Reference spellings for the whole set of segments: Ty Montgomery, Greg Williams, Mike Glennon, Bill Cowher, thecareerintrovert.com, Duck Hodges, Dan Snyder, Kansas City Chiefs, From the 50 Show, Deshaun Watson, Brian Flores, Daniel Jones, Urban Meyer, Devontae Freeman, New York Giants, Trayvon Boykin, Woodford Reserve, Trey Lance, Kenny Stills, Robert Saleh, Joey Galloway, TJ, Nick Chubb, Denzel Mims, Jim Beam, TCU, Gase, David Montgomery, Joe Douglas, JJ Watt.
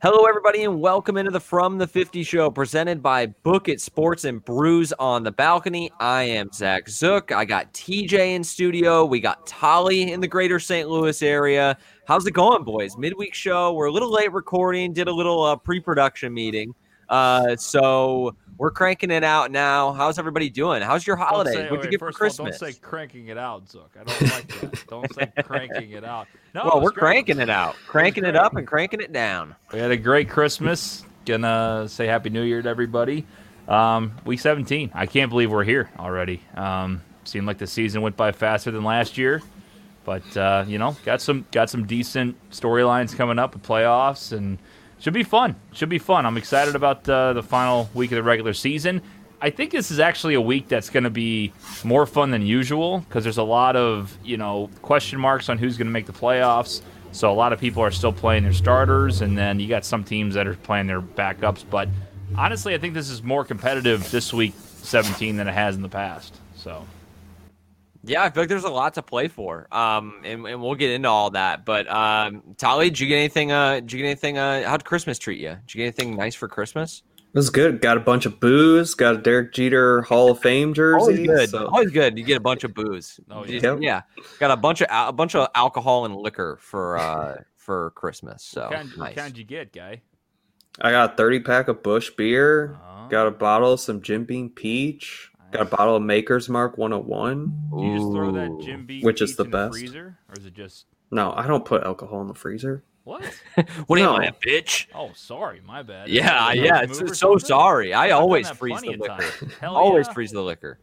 Hello, everybody, and welcome into the From the 50 show presented by Book It Sports and Brews on the Balcony. I am Zach Zook. I got TJ in studio. We got Tali in the greater St. Louis area. How's it going, boys? Midweek show. We're a little late recording, did a little pre-production meeting. So we're cranking it out now. How's everybody doing? How's your holiday? What'd you get for Christmas? Don't say cranking it out, Zook. I don't like that. Don't say cranking it out. No, well, we're cranking it out, cranking it up, and cranking it down. We had a great Christmas. Gonna say Happy New Year to everybody. Week 17. I can't believe we're here already. Seemed like the season went by faster than last year, but you know, got some decent storylines coming up, with playoffs, and should be fun. Should be fun. I'm excited about the final week of the regular season. I think this is actually a week that's going to be more fun than usual because there's a lot of, you know, question marks on who's going to make the playoffs. So a lot of people are still playing their starters, and then you got some teams that are playing their backups. But honestly, I think this is more competitive this week 17 than it has in the past. So, yeah, I feel like there's a lot to play for, and we'll get into all that. But Tali, did you get anything? How'd Christmas treat you? Did you get anything nice for Christmas? It was good. Got a bunch of booze. Got a Derek Jeter Hall of Fame jersey. Always good. So. Always good. You get a bunch of booze. Oh, yeah. Yeah. Got a bunch of alcohol and liquor for Christmas. So what kind did you get, guy? I got a 30-pack of Bush beer. Oh. Got a bottle of some Jim Beam peach. Nice. Got a bottle of Maker's Mark 101. Do you just throw that Jim Beam peach is the best. The freezer, or is it just? No, I don't put alcohol in the freezer. What? What do you want, bitch? Oh, sorry, my bad. Yeah, yeah. It's so sorry. I always freeze the liquor. Always freeze the liquor.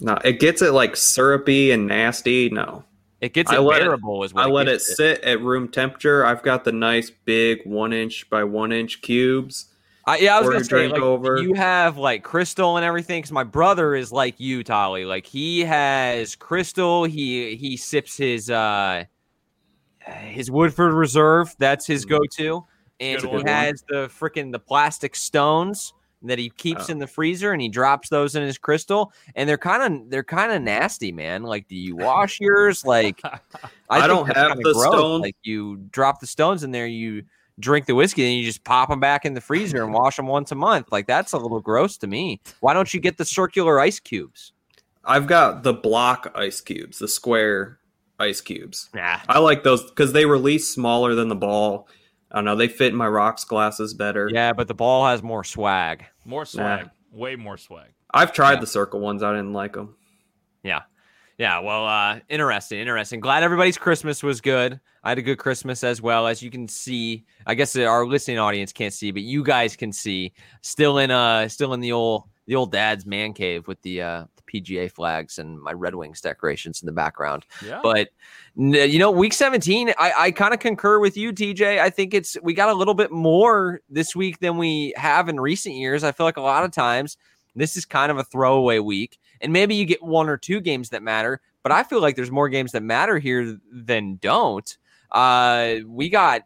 No, it gets it like syrupy and nasty. No, it gets it bearable. I let it sit at room temperature. I've got the nice big 1-inch by 1-inch cubes. I was gonna say, like, you have like crystal and everything. Because my brother is like you, Tali. Like he has crystal. He sips his Woodford Reserve, that's his go-to, and he has the plastic stones that he keeps in the freezer, and he drops those in his crystal, and they're kind of nasty, man. Like, do you wash yours? Like, I don't have the stone. Like, you drop the stones in there, you drink the whiskey, then you just pop them back in the freezer and wash them once a month. Like, that's a little gross to me. Why don't you get the circular ice cubes? I've got the block ice cubes, the square ice cubes. Yeah, I like those because they release smaller than the ball. I don't know, they fit in my rocks glasses better. Yeah, but the ball has more swag. Way more swag. I've tried the circle ones. I didn't like them. Yeah. Well, interesting. Glad everybody's Christmas was good. I had a good Christmas as well. As you can see, I guess our listening audience can't see, but you guys can see. Still in the old dad's man cave with the PGA flags and my Red Wings decorations in the background. Yeah. But, you know, week 17, I kind of concur with you, TJ. I think we got a little bit more this week than we have in recent years. I feel like a lot of times this is kind of a throwaway week, and maybe you get one or two games that matter, but I feel like there's more games that matter here than don't. We got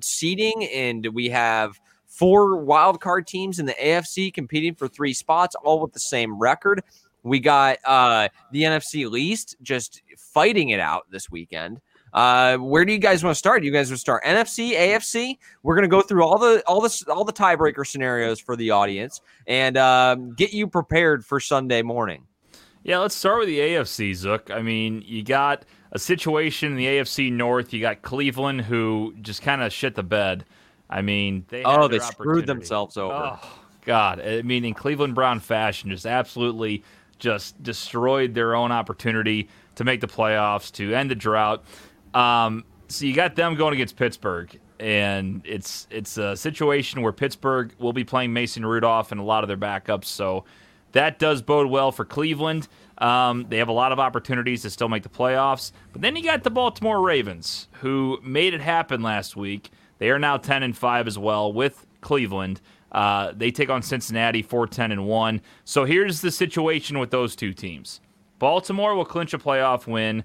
seeding, and we have 4 wild card teams in the AFC competing for 3 spots, all with the same record. We got the NFC least just fighting it out this weekend. Where do you guys want to start? You guys want to start NFC, AFC? We're gonna go through all the tiebreaker scenarios for the audience and get you prepared for Sunday morning. Yeah, let's start with the AFC, Zook. I mean, you got a situation in the AFC North. You got Cleveland, who just kind of shit the bed. I mean, they screwed themselves over. Oh, God. I mean, in Cleveland Brown fashion, just absolutely just destroyed their own opportunity to make the playoffs, to end the drought. So you got them going against Pittsburgh, and it's a situation where Pittsburgh will be playing Mason Rudolph and a lot of their backups. So that does bode well for Cleveland. They have a lot of opportunities to still make the playoffs. But then you got the Baltimore Ravens, who made it happen last week. They are now 10-5 as well with Cleveland. They take on Cincinnati 4-10-1. So here's the situation with those two teams. Baltimore will clinch a playoff win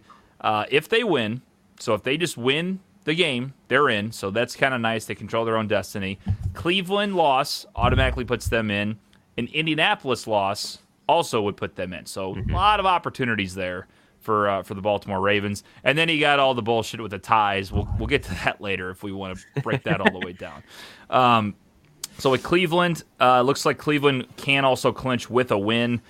if they win. So if they just win the game, they're in. So that's kind of nice. They control their own destiny. Cleveland loss automatically puts them in. An Indianapolis loss also would put them in. So a lot of opportunities there for the Baltimore Ravens. And then he got all the bullshit with the ties. We'll get to that later if we want to break that all the way down. So with Cleveland, it looks like Cleveland can also clinch with a win,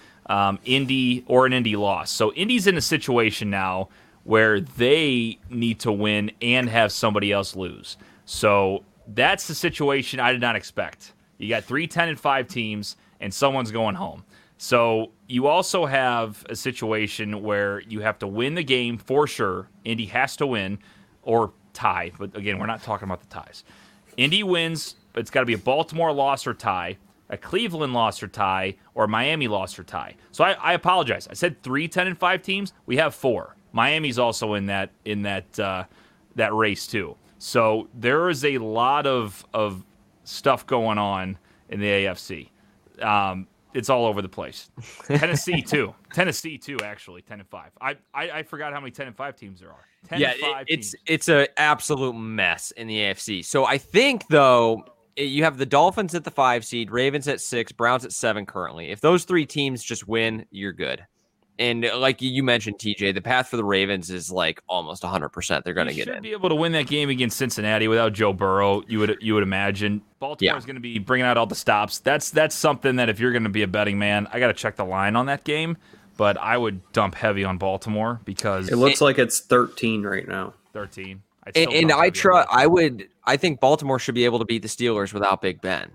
Indy or an Indy loss. So Indy's in a situation now where they need to win and have somebody else lose. So that's the situation I did not expect. You got 3, 10, and 5 teams, and someone's going home. So you also have a situation where you have to win the game for sure. Indy has to win or tie. But, again, we're not talking about the ties. Indy wins. It's got to be a Baltimore loss or tie, a Cleveland loss or tie, or a Miami loss or tie. So I apologize. I said 3, 10, and 5 teams. We have 4. Miami's also in that race too. So there is a lot of stuff going on in the AFC. It's all over the place. Tennessee too. Actually, 10 and 5. I forgot how many 10 and 5 teams there are. 10 yeah, and 5 teams. It's an absolute mess in the AFC. So I think though you have the Dolphins at the 5 seed, Ravens at 6, Browns at 7 currently. If those 3 teams just win, you're good. And like you mentioned, TJ, the path for the Ravens is like almost 100%. They're going to get in. You should be able to win that game against Cincinnati without Joe Burrow, you would imagine. Baltimore's going to be bringing out all the stops. That's something that if you're going to be a betting man, I got to check the line on that game. But I would dump heavy on Baltimore because... It looks like it's 13 right now. 13. I think Baltimore should be able to beat the Steelers without Big Ben.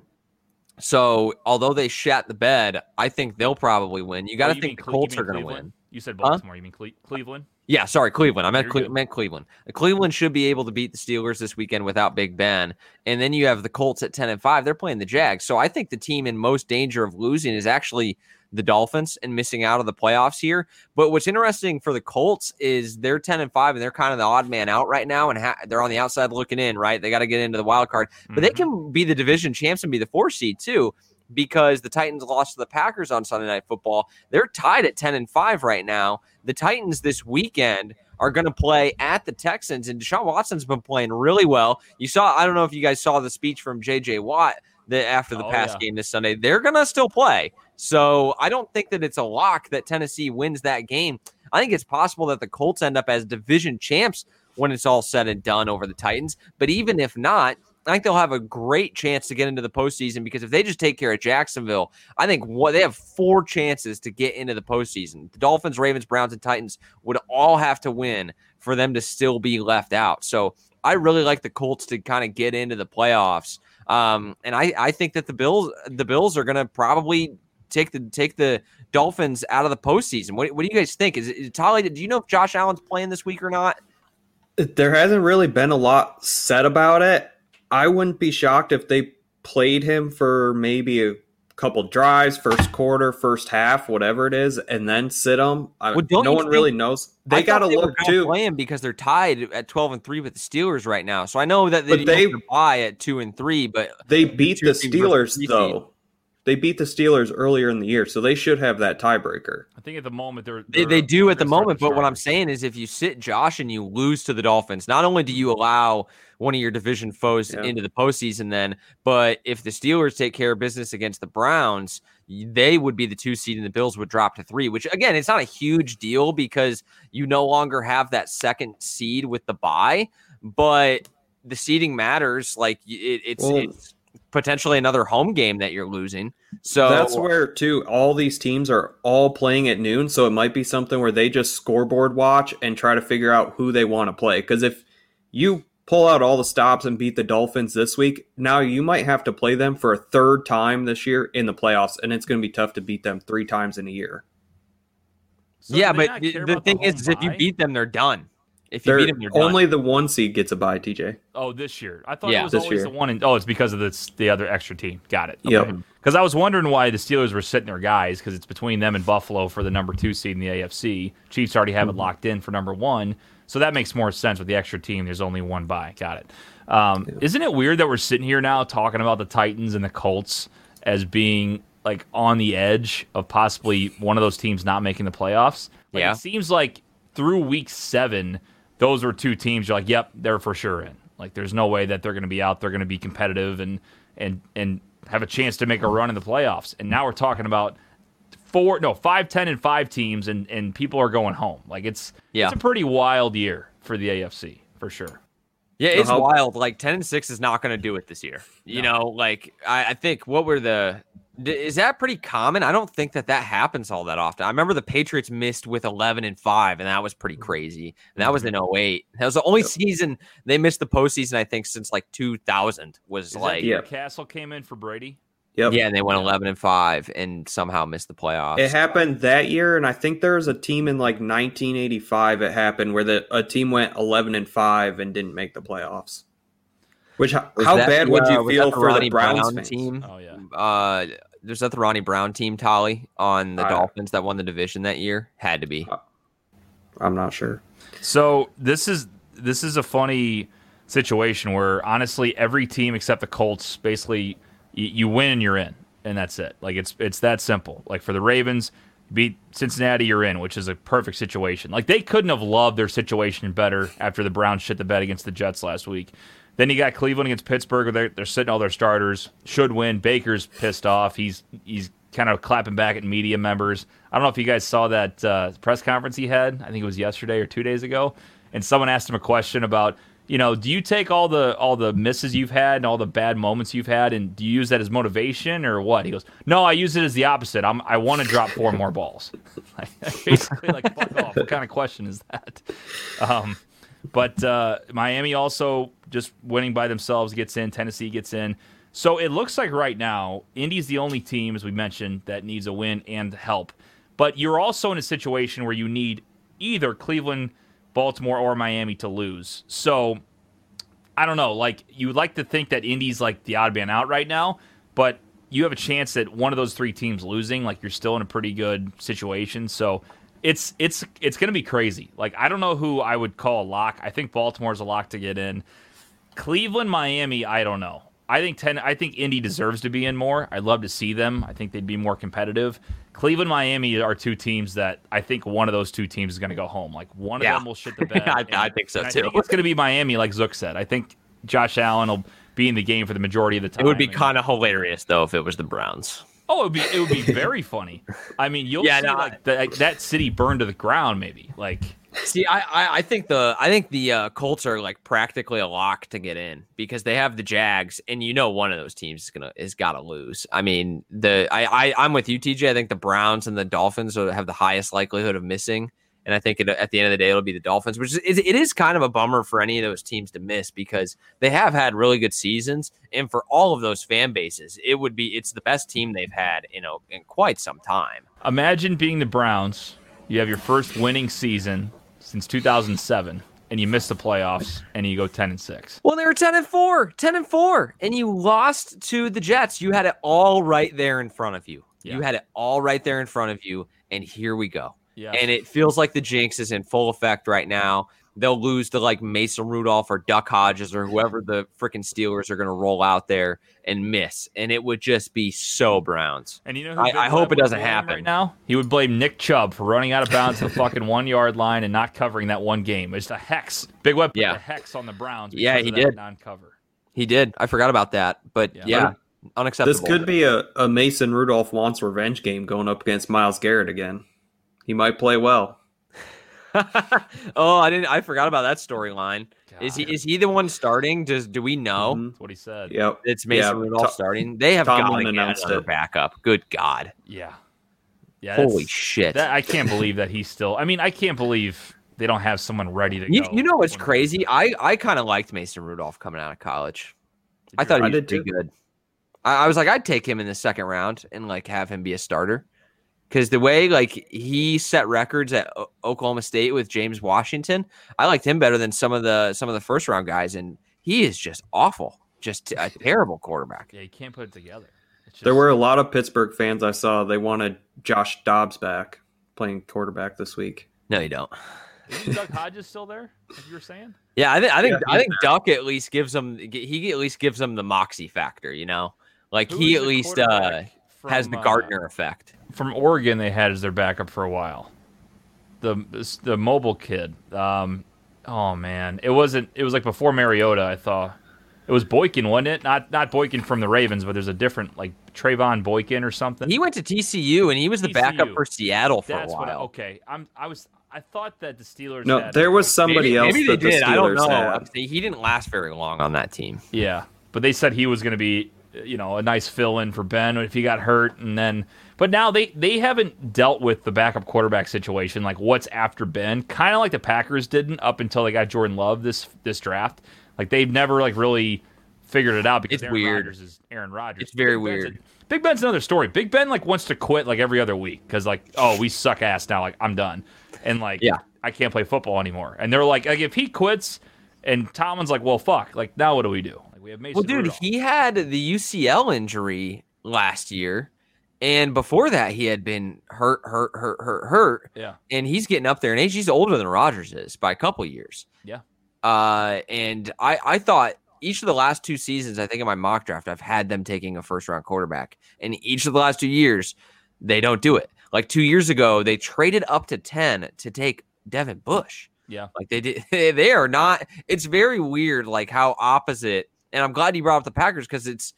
So, although they shat the bed, I think they'll probably win. You got to think the Colts are going to win. You said Baltimore. Huh? You mean Cleveland? Yeah, sorry, Cleveland. I meant Cleveland. Cleveland should be able to beat the Steelers this weekend without Big Ben. And then you have the Colts at 10 and 5. They're playing the Jags. So, I think the team in most danger of losing is actually the Dolphins and missing out of the playoffs here. But what's interesting for the Colts is they're 10 and 5 and they're kind of the odd man out right now. And they're on the outside looking in, right? They got to get into the wild card, but they can be the division champs and be the 4 seed too, because the Titans lost to the Packers on Sunday Night Football. They're tied at 10 and 5 right now. The Titans this weekend are going to play at the Texans, and Deshaun Watson's been playing really well. I don't know if you guys saw the speech from JJ Watt after the pass game this Sunday. They're going to still play. So I don't think that it's a lock that Tennessee wins that game. I think it's possible that the Colts end up as division champs when it's all said and done over the Titans. But even if not, I think they'll have a great chance to get into the postseason, because if they just take care of Jacksonville, I think they have 4 chances to get into the postseason. The Dolphins, Ravens, Browns, and Titans would all have to win for them to still be left out. So I really like the Colts to kind of get into the playoffs. And I think that the Bills are going to probably take the Dolphins out of the postseason. What do you guys think? Is Tali, do you know if Josh Allen's playing this week or not? There hasn't really been a lot said about it. I wouldn't be shocked if they played him for maybe a couple drives, first quarter, first half, whatever it is, and then sit him. No one really knows. They got to look too. Playing because they're tied at 12-3 with the Steelers right now. So I know that they have to buy at 2-3, but they beat the Steelers though. They beat the Steelers earlier in the year, so they should have that tiebreaker. I think at the moment they do at the moment, but what I'm saying is if you sit Josh and you lose to the Dolphins, not only do you allow one of your division foes into the postseason then, but if the Steelers take care of business against the Browns, they would be the 2 seed and the Bills would drop to 3, which, again, it's not a huge deal because you no longer have that 2nd seed with the bye, but the seeding matters. Like it's potentially another home game that you're losing. So that's where too, all these teams are all playing at noon. So it might be something where they just scoreboard watch and try to figure out who they want to play. Cause if you pull out all the stops and beat the Dolphins this week, now you might have to play them for a 3rd time this year in the playoffs. And it's going to be tough to beat them 3 times in a year. So yeah. But the thing is if you beat them, they're done. If you beat them, you're done. Only the 1 seed gets a bye, TJ. Oh, this year. I thought it was always the 1. It's because of the other extra team. Got it. Okay. Yeah. Because I was wondering why the Steelers were sitting their guys, because it's between them and Buffalo for the number 2 seed in the AFC. Chiefs already have it locked in for number 1. So that makes more sense with the extra team. There's only 1 bye. Got it. Isn't it weird that we're sitting here now talking about the Titans and the Colts as being like on the edge of possibly one of those teams not making the playoffs? Like, it seems like through week 7, those were 2 teams you're like, yep, they're for sure in. Like, there's no way that they're going to be out. They're going to be competitive and have a chance to make a run in the playoffs. And now we're talking about 5, 10, and 5 teams, and people are going home. Like it's a pretty wild year for the AFC for sure. Yeah, it's wild. Like 10 and 6 is not going to do it this year. You know, like I think what were the. Is that pretty common? I don't think that happens all that often. I remember the Patriots missed with 11 and 5, and that was pretty crazy. And that was in 2008. That was the only season they missed the postseason, I think, since like 2000. Castle came in for Brady. Yep. Yeah, and they went 11 and 5 and somehow missed the playoffs. It happened that year, and I think there was a team in like 1985. It happened where a team went 11 and 5 and didn't make the playoffs. How bad would you feel for the Browns team? Oh yeah. Was that the Ronnie Brown team, Tali, on the Dolphins that won the division that year? Had to be. I'm not sure. So this is a funny situation where honestly every team except the Colts basically you win and you're in, and that's it. Like it's that simple. Like for the Ravens, beat Cincinnati, you're in, which is a perfect situation. Like they couldn't have loved their situation better after the Browns shit the bed against the Jets last week. Then you got Cleveland against Pittsburgh, where they're sitting all their starters. Should win. Baker's pissed off. He's kind of clapping back at media members. I don't know if you guys saw that press conference he had. I think it was yesterday or 2 days ago. And someone asked him a question about, you know, do you take all the misses you've had and all the bad moments you've had, and do you use that as motivation or what? He goes, no, I use it as the opposite. I want to drop 4 more balls. Basically, like, fuck off. What kind of question is that? But Miami also just winning by themselves gets in. Tennessee gets in. So it looks like right now, Indy's the only team, as we mentioned, that needs a win and help. But you're also in a situation where you need either Cleveland, Baltimore, or Miami to lose. So I don't know. Like you would like to think that Indy's like the odd man out right now, but you have a chance that one of those 3 teams losing, like you're still in a pretty good situation. So. It's going to be crazy. Like, I don't know who I would call a lock. I think Baltimore's a lock to get in. Cleveland, Miami, I don't know. I think Indy deserves to be in more. I'd love to see them. I think they'd be more competitive. Cleveland, Miami are 2 teams that I think one of those 2 teams is going to go home. Like, one of them will shit the bed. I think so, too. I think it's going to be Miami, like Zook said. I think Josh Allen will be in the game for the majority of the time. It would be kind of hilarious, though, if it was the Browns. Oh, it would be very funny. I mean, that city burned to the ground. Maybe like see, I think the Colts are like practically a lock to get in because they have the Jags, and you know one of those teams is gotta lose. I mean, I'm with you, TJ. I think the Browns and the Dolphins have the highest likelihood of missing, and I think at the end of the day it'll be the Dolphins, which is kind of a bummer for any of those teams to miss because they have had really good seasons, and for all of those fan bases, it's the best team they've had, you know, in quite some time. Imagine being the Browns. You have your first winning season since 2007, and you miss the playoffs, and you go 10 and 6. Well, they were 10 and 4, and you lost to the Jets. You had it all right there in front of you. Yeah. You had it all right there in front of you, and here we go. Yeah. And it feels like the jinx is in full effect right now. They'll lose to like Mason Rudolph or Duck Hodges or whoever the freaking Steelers are going to roll out there and miss. And it would just be so Browns. And you know, I hope it doesn't happen right now. He would blame Nick Chubb for running out of bounds to the fucking 1 yard line and not covering that one game. It's a hex. Big Web put a hex on the Browns. Yeah, he did. Non-cover. He did. I forgot about that. But yeah, unacceptable. This could be a Mason Rudolph wants revenge game going up against Myles Garrett again. He might play well. Oh, I forgot about that storyline. Is he the one starting? Do we know? Mm-hmm. That's what he said. Yep. It's Mason Rudolph starting. They have got another backup. Good God. Yeah. Yeah. Holy shit. I can't believe that he's still. I mean, I can't believe they don't have someone ready to go. You know what's crazy? I kind of liked Mason Rudolph coming out of college. I thought he was pretty good. I was like, I'd take him in the second round and like have him be a starter. Because the way like he set records at Oklahoma State with James Washington, I liked him better than some of the first round guys, and he is just awful, just a terrible quarterback. Yeah, you can't put it together. There were a lot of Pittsburgh fans I saw. They wanted Josh Dobbs back playing quarterback this week. No, you don't. Is Duck Hodges still there? As you were saying. Yeah, I think Duck at least gives him. He at least gives him the moxie factor. You know, like he at least has the Gardner effect. From Oregon, they had as their backup for a while. The mobile kid. It was like before Mariota, I thought. It was Boykin, wasn't it? Not Boykin from the Ravens, but there's a different, like Trayvon Boykin or something. He went to TCU and he was the backup for Seattle for a while. I thought that the Steelers. No, there was somebody else. Maybe they did. I don't know. He didn't last very long on that team. Yeah, but they said he was going to be, a nice fill-in for Ben if he got hurt, and then. But now they haven't dealt with the backup quarterback situation, like what's after Ben, kind of like the Packers didn't up until they got Jordan Love this draft. Like they've never like really figured it out because it's Rodgers is Aaron Rodgers. It's very weird. Big Ben's another story. Big Ben like wants to quit like every other week because like, oh, we suck ass now. Like I'm done, and like I can't play football anymore. And they're like if he quits, and Tomlin's like, well, fuck. Like now what do we do? Like we have Mason. Well, dude, Rudolph. He had the UCL injury last year, and before that he had been hurt. Yeah. And he's getting up there in age. He's older than Rodgers is by a couple years. Yeah. And I thought each of the last two seasons, I think in my mock draft, I've had them taking a first-round quarterback. And each of the last 2 years, they don't do it. Like 2 years ago, they traded up to 10 to take Devin Bush. Yeah. Like they did. They are not. It's very weird, like how opposite. And I'm glad you brought up the Packers because it's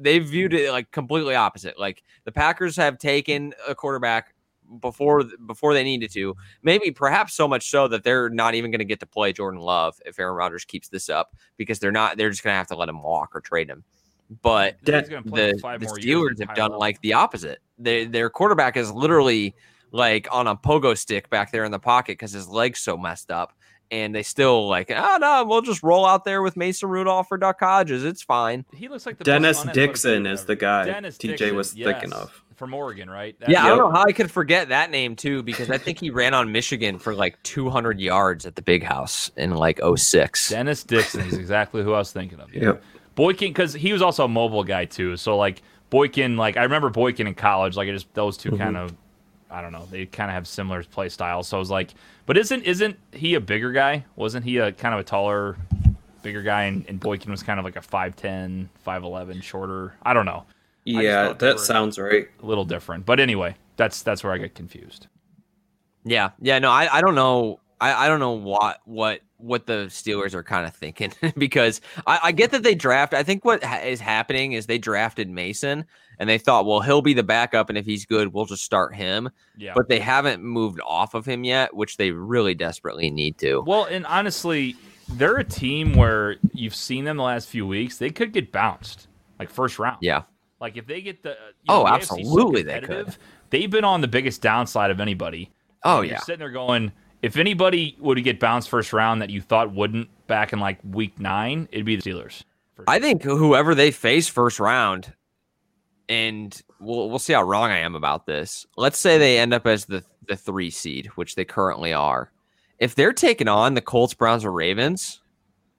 they viewed it like completely opposite. Like the Packers have taken a quarterback before they needed to, maybe perhaps so much so that they're not even going to get to play Jordan Love if Aaron Rodgers keeps this up because they're just going to have to let him walk or trade him. But the Steelers have done like the opposite. Their quarterback is literally like on a pogo stick back there in the pocket because his leg's so messed up, and they still like, oh no, we'll just roll out there with Mason Rudolph or Duck Hodges. It's fine. He looks like the Dennis Dixon is the guy. TJ was thinking of. From Oregon, right? I don't know how I could forget that name too, because I think he ran on Michigan for like 200 yards at the Big House in like 06. Dennis Dixon is exactly who I was thinking of. Yeah. Boykin, because he was also a mobile guy too. So like Boykin, like I remember Boykin in college. Like it just those two kind of, I don't know, they kind of have similar play styles. So I was like, but isn't he a bigger guy? Wasn't he a kind of a taller, bigger guy? And Boykin was kind of like a 5'10", 5'11", shorter. I don't know. Yeah, that sounds right. A little different. But anyway, that's where I get confused. Yeah. Yeah, no, I don't know. I don't know what the Steelers are kind of thinking because I get that they draft. I think what is happening is they drafted Mason and they thought, well, he'll be the backup. And if he's good, we'll just start him. Yeah. But they haven't moved off of him yet, which they really desperately need to. Well, and honestly, they're a team where you've seen them the last few weeks. They could get bounced like first round. Yeah. Like if they get the AFC absolutely so competitive, they could. They've been on the biggest downside of anybody. Oh yeah, you're sitting there going, if anybody would get bounced first round that you thought wouldn't back in like week 9, it'd be the Steelers. I think whoever they face first round, and we'll see how wrong I am about this. Let's say they end up as the 3 seed, which they currently are. If they're taking on the Colts, Browns, or Ravens,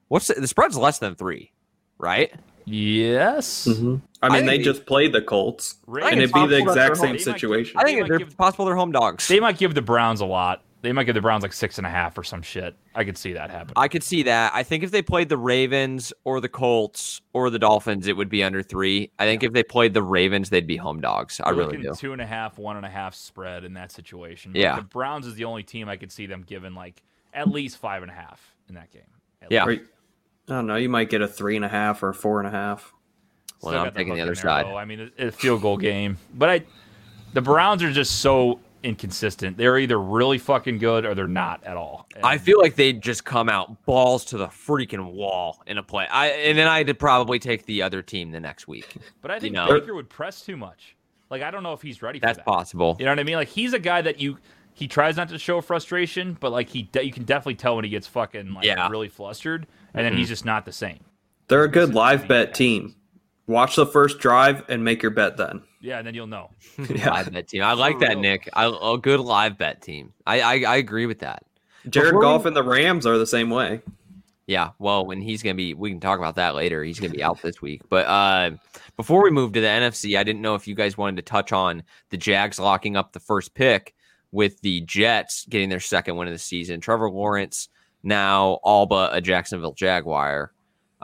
what's the spread's less than 3, right? Yes. Mm-hmm. I mean, they just played the Colts, and it'd be the exact same situation. I think it's possible they're home dogs. They might give the Browns a lot. They might give the Browns like 6.5 or some shit. I could see that happen. I could see that. I think if they played the Ravens or the Colts or the Dolphins, it would be under 3. I think if they played the Ravens, they'd be home dogs. I really do. 2.5, 1.5 spread in that situation. Yeah. The Browns is the only team I could see them giving like at least 5.5 in that game. Yeah. I don't know. You might get a 3.5 or 4.5. Well, I'm taking the other side. I mean, a field goal game. But the Browns are just so inconsistent. They're either really fucking good or they're not at all. And I feel like they just come out balls to the freaking wall in a play. And then I'd probably take the other team the next week. But I think Baker would press too much. Like, I don't know if he's ready for that. That's possible. You know what I mean? Like, he's a guy that he tries not to show frustration, but, like, you can definitely tell when he gets fucking, like, really flustered. And then he's just not the same. They're a good live bet team. Watch the first drive and make your bet then. Yeah, and then you'll know. Live bet team. I like that, Nick. A good live bet team. I agree with that. Jared Goff and the Rams are the same way. Yeah, well, when he's going to be – we can talk about that later. He's going to be out this week. But before we move to the NFC, I didn't know if you guys wanted to touch on the Jags locking up the first pick with the Jets getting their second win of the season. Trevor Lawrence, now all but a Jacksonville Jaguar.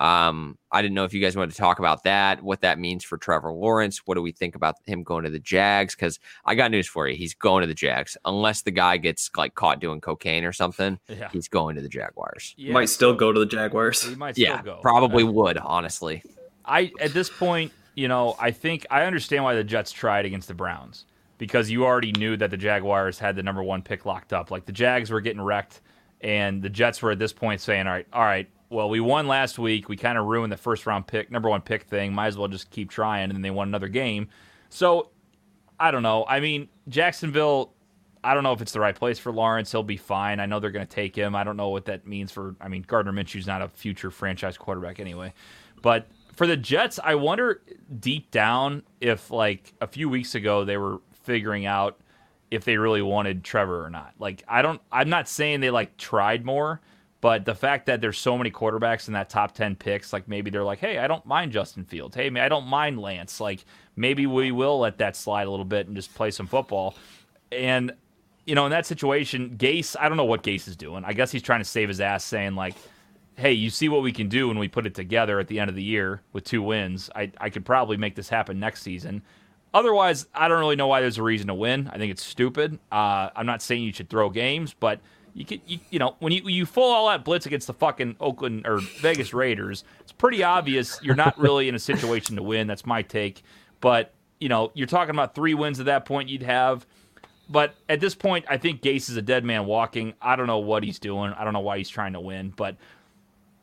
I didn't know if you guys wanted to talk about that, what that means for Trevor Lawrence. What do we think about him going to the Jags? Because I got news for you. He's going to the Jags. Unless the guy gets like caught doing cocaine or something, yeah. He's going to the Jaguars. Yeah. Might still go to the Jaguars. He might still go. Probably would, honestly. At this point, I think I understand why the Jets tried against the Browns, because you already knew that the Jaguars had the number one pick locked up. Like the Jags were getting wrecked, and the Jets were at this point saying, all right, well, we won last week. We kind of ruined the first-round pick, number one pick thing. Might as well just keep trying, and they won another game. So, I don't know. I mean, Jacksonville, I don't know if it's the right place for Lawrence. He'll be fine. I know they're going to take him. I don't know what that means for – I mean, Gardner Minshew's not a future franchise quarterback anyway. But for the Jets, I wonder deep down if, like, a few weeks ago they were figuring out if they really wanted Trevor or not. Like, I'm not saying they, like, tried more. But the fact that there's so many quarterbacks in that top 10 picks, like maybe they're like, hey, I don't mind Justin Fields. Hey, I don't mind Lance. Like maybe we will let that slide a little bit and just play some football. And, in that situation, Gase, I don't know what Gase is doing. I guess he's trying to save his ass saying like, hey, you see what we can do when we put it together at the end of the year with 2 wins. I could probably make this happen next season. Otherwise, I don't really know why there's a reason to win. I think it's stupid. I'm not saying you should throw games, but when you full all out blitz against the fucking Oakland or Vegas Raiders, it's pretty obvious you're not really in a situation to win. That's my take. But, you're talking about 3 wins at that point you'd have. But at this point, I think Gase is a dead man walking. I don't know what he's doing. I don't know why he's trying to win. But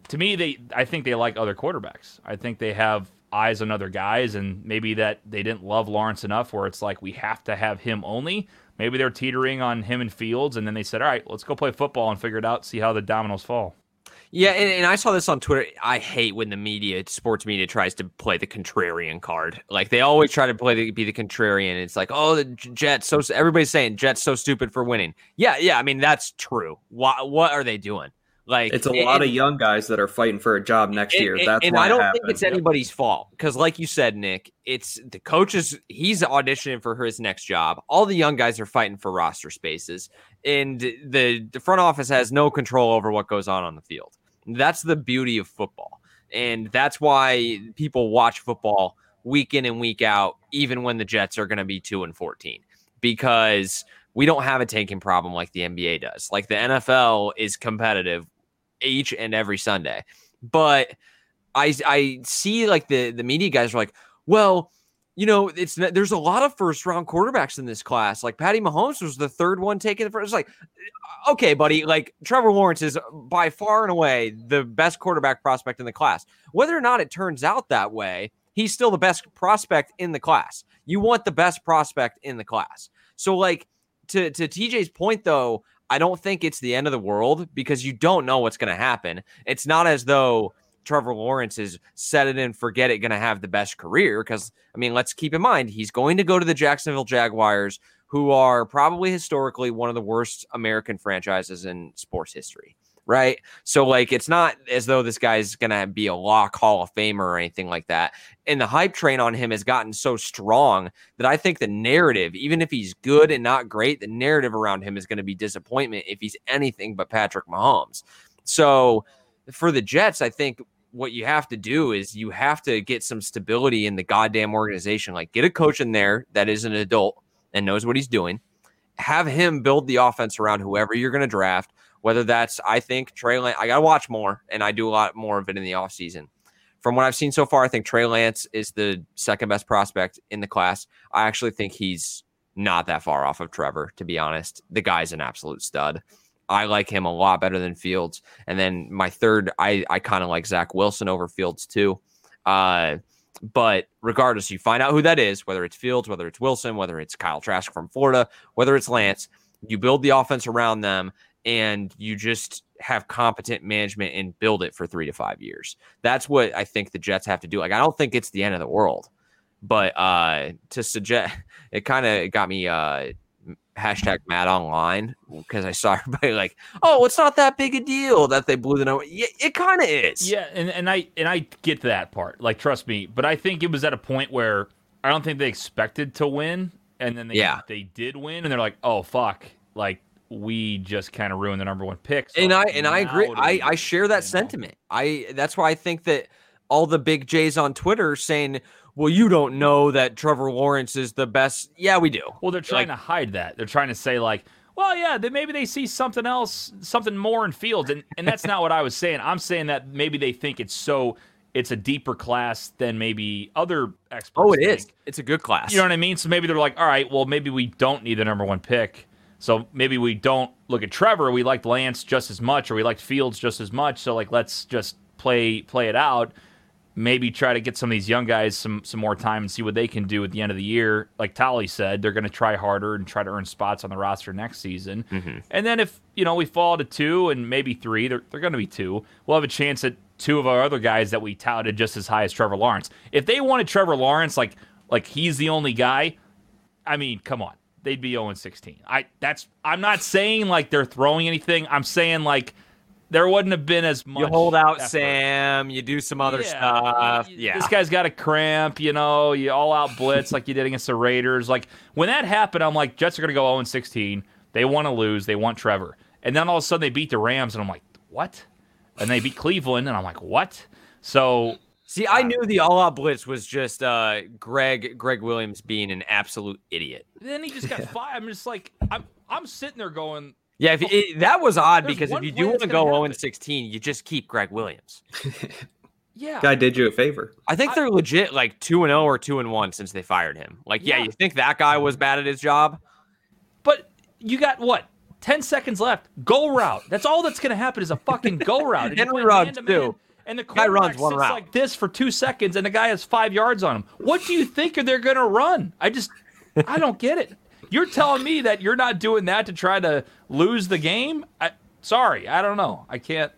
to me, I think they like other quarterbacks. I think they have eyes on other guys, and maybe that they didn't love Lawrence enough where it's like we have to have him only. Maybe they're teetering on him and Fields, and then they said, all right, let's go play football and figure it out, see how the dominoes fall. Yeah, and I saw this on Twitter. I hate when the media, sports media, tries to play the contrarian card. Like, they always try to be the contrarian. It's like, oh, the Jets, so everybody's saying Jets so stupid for winning. Yeah, I mean, that's true. What are they doing? Like, it's a lot of young guys that are fighting for a job next year. That's why I don't think it's anybody's fault, because like you said, Nick, it's the coaches. He's auditioning for his next job. All the young guys are fighting for roster spaces, and the front office has no control over what goes on the field. That's the beauty of football, and that's why people watch football week in and week out, even when the Jets are going to be 2-14, because we don't have a tanking problem like the NBA does. Like, the NFL is competitive each and every Sunday. But I see, like, the media guys are like, well, there's a lot of first round quarterbacks in this class. Like, Patty Mahomes was the 3rd one taken. It's like, okay, buddy, like, Trevor Lawrence is by far and away the best quarterback prospect in the class. Whether or not it turns out that way, he's still the best prospect in the class. You want the best prospect in the class. So, like, to TJ's point, though, I don't think it's the end of the world, because you don't know what's going to happen. It's not as though Trevor Lawrence is set it and forget it, going to have the best career, because, I mean, let's keep in mind, he's going to go to the Jacksonville Jaguars, who are probably historically one of the worst American franchises in sports history, right? So, like, it's not as though this guy's going to be a lock Hall of Famer or anything like that. And the hype train on him has gotten so strong that I think the narrative, even if he's good and not great, the narrative around him is going to be disappointment if he's anything but Patrick Mahomes. So for the Jets, I think what you have to do is you have to get some stability in the goddamn organization. Like, get a coach in there that is an adult and knows what he's doing. Have him build the offense around whoever you're going to draft, whether that's, I think, Trey Lance. I got to watch more, and I do a lot more of it in the offseason. From what I've seen so far, I think Trey Lance is the 2nd best prospect in the class. I actually think he's not that far off of Trevor, to be honest. The guy's an absolute stud. I like him a lot better than Fields. And then my 3rd, I kind of like Zach Wilson over Fields too. But regardless, you find out who that is, whether it's Fields, whether it's Wilson, whether it's Kyle Trask from Florida, whether it's Lance, you build the offense around them, and you just have competent management and build it for 3 to 5 years. That's what I think the Jets have to do. Like, I don't think it's the end of the world, but to suggest, it kind of got me #MadOnline, because I saw everybody like, oh, it's not that big a deal that they blew the number. Yeah, it kind of is. Yeah, and I get that part. Like, trust me, but I think it was at a point where I don't think they expected to win, and then they did win, and they're like, oh fuck, like we just kind of ruined the number one pick. So and I agree. I share that sentiment. That's why I think that all the big J's on Twitter are saying, well, you don't know that Trevor Lawrence is the best. Yeah, we do. Well, they're trying to hide that. They're trying to say like, well, yeah, then maybe they see something else, something more in Fields. And that's not what I was saying. I'm saying that maybe they think it's a deeper class than maybe other experts. Oh, it think. Is. It's a good class. You know what I mean? So maybe they're like, all right, well, maybe we don't need the number one pick. So maybe we don't look at Trevor. We liked Lance just as much, or we liked Fields just as much. So like, let's just play it out. Maybe try to get some of these young guys some more time and see what they can do at the end of the year. Like Tali said, they're going to try harder and try to earn spots on the roster next season. Mm-hmm. And then if we fall to 2 and maybe 3, they're going to be 2. We'll have a chance at 2 of our other guys that we touted just as high as Trevor Lawrence. If they wanted Trevor Lawrence, like he's the only guy, I mean, come on, they'd be 0-16. I'm not saying like they're throwing anything. I'm saying like, there wouldn't have been as much. You hold out, effort. Sam. You do some other stuff. Yeah, this guy's got a cramp. You all out blitz like you did against the Raiders. Like when that happened, I'm like, Jets are gonna go 0-16. They want to lose. They want Trevor. And then all of a sudden they beat the Rams, and I'm like, what? And they beat Cleveland, and I'm like, what? So see, I knew the all out blitz was just Greg Williams being an absolute idiot. Then he just got fired. I'm just like, I'm sitting there going. Yeah, that was odd because if you do want to go 0-16, you just keep Greg Williams. Yeah, guy did you a favor. I think they're legit like 2-0 or 2-1 since they fired him. Like, yeah, you think that guy was bad at his job? But you got what? 10 seconds left. Go route. That's all that's going to happen is a fucking go route. And Henry runs too. And the quarterback runs one route like this for 2 seconds, and the guy has 5 yards on him. What do you think they're going to run? I don't get it. You're telling me that you're not doing that to try to lose the game? I don't know. I can't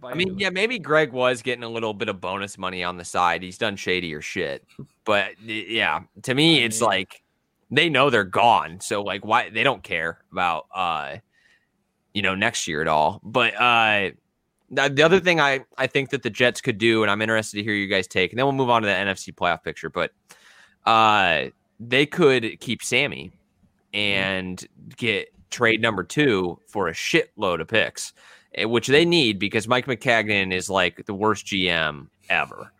buy it. I mean, yeah, maybe Greg was getting a little bit of bonus money on the side. He's done shadier shit. But, yeah, to me, it's like they know they're gone. So, like, why they don't care about, next year at all. But the other thing I think that the Jets could do, and I'm interested to hear you guys take, and then we'll move on to the NFC playoff picture, but they could keep Sammy and get trade number 2 for a shitload of picks, which they need because Mike McCagnon is like the worst GM ever.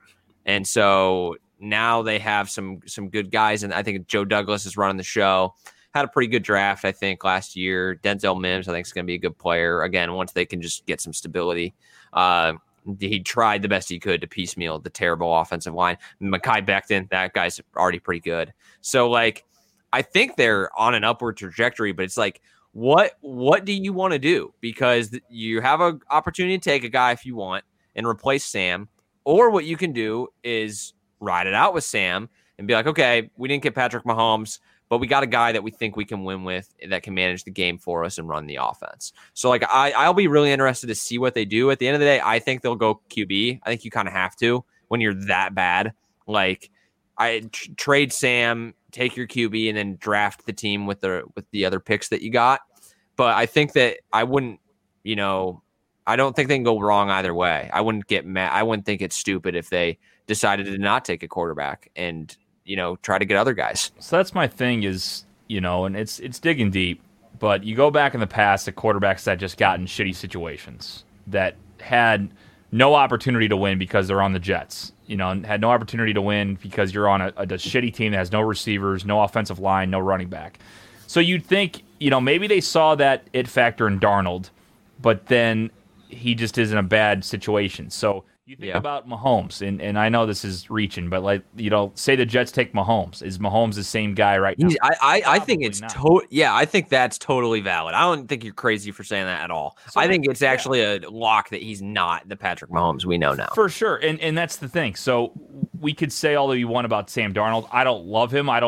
And so now they have some good guys. And I think Joe Douglas is running the show. Had a pretty good draft, I think, last year. Denzel Mims, I think, is going to be a good player. Again, once they can just get some stability. He tried the best he could to piecemeal the terrible offensive line. Mekhi Becton, that guy's already pretty good. So, like, I think they're on an upward trajectory, but it's like, what do you want to do? Because you have an opportunity to take a guy if you want and replace Sam, or what you can do is ride it out with Sam and be like, okay, we didn't get Patrick Mahomes, but we got a guy that we think we can win with that can manage the game for us and run the offense. So like, I'll be really interested to see what they do. At the end of the day, I think they'll go QB. I think you kind of have to when you're that bad. Like, I trade Sam, take your QB, and then draft the team with the other picks that you got. But I think that I wouldn't, I don't think they can go wrong either way. I wouldn't get mad. I wouldn't think it's stupid if they decided to not take a quarterback and, try to get other guys. So that's my thing is, and it's digging deep, but you go back in the past to quarterbacks that just got in shitty situations that had no opportunity to win because they're on the Jets. Had no opportunity to win because you're on a shitty team that has no receivers, no offensive line, no running back. So you'd think, maybe they saw that it factor in Darnold, but then he just is in a bad situation. So you think about Mahomes, and I know this is reaching, but like, say the Jets take Mahomes. Is Mahomes the same guy right now? I think it's I think that's totally valid. I don't think you're crazy for saying that at all. So I think it's actually a lock that he's not the Patrick Mahomes we know now. For sure, and that's the thing. So we could say all that you want about Sam Darnold. I don't love him. I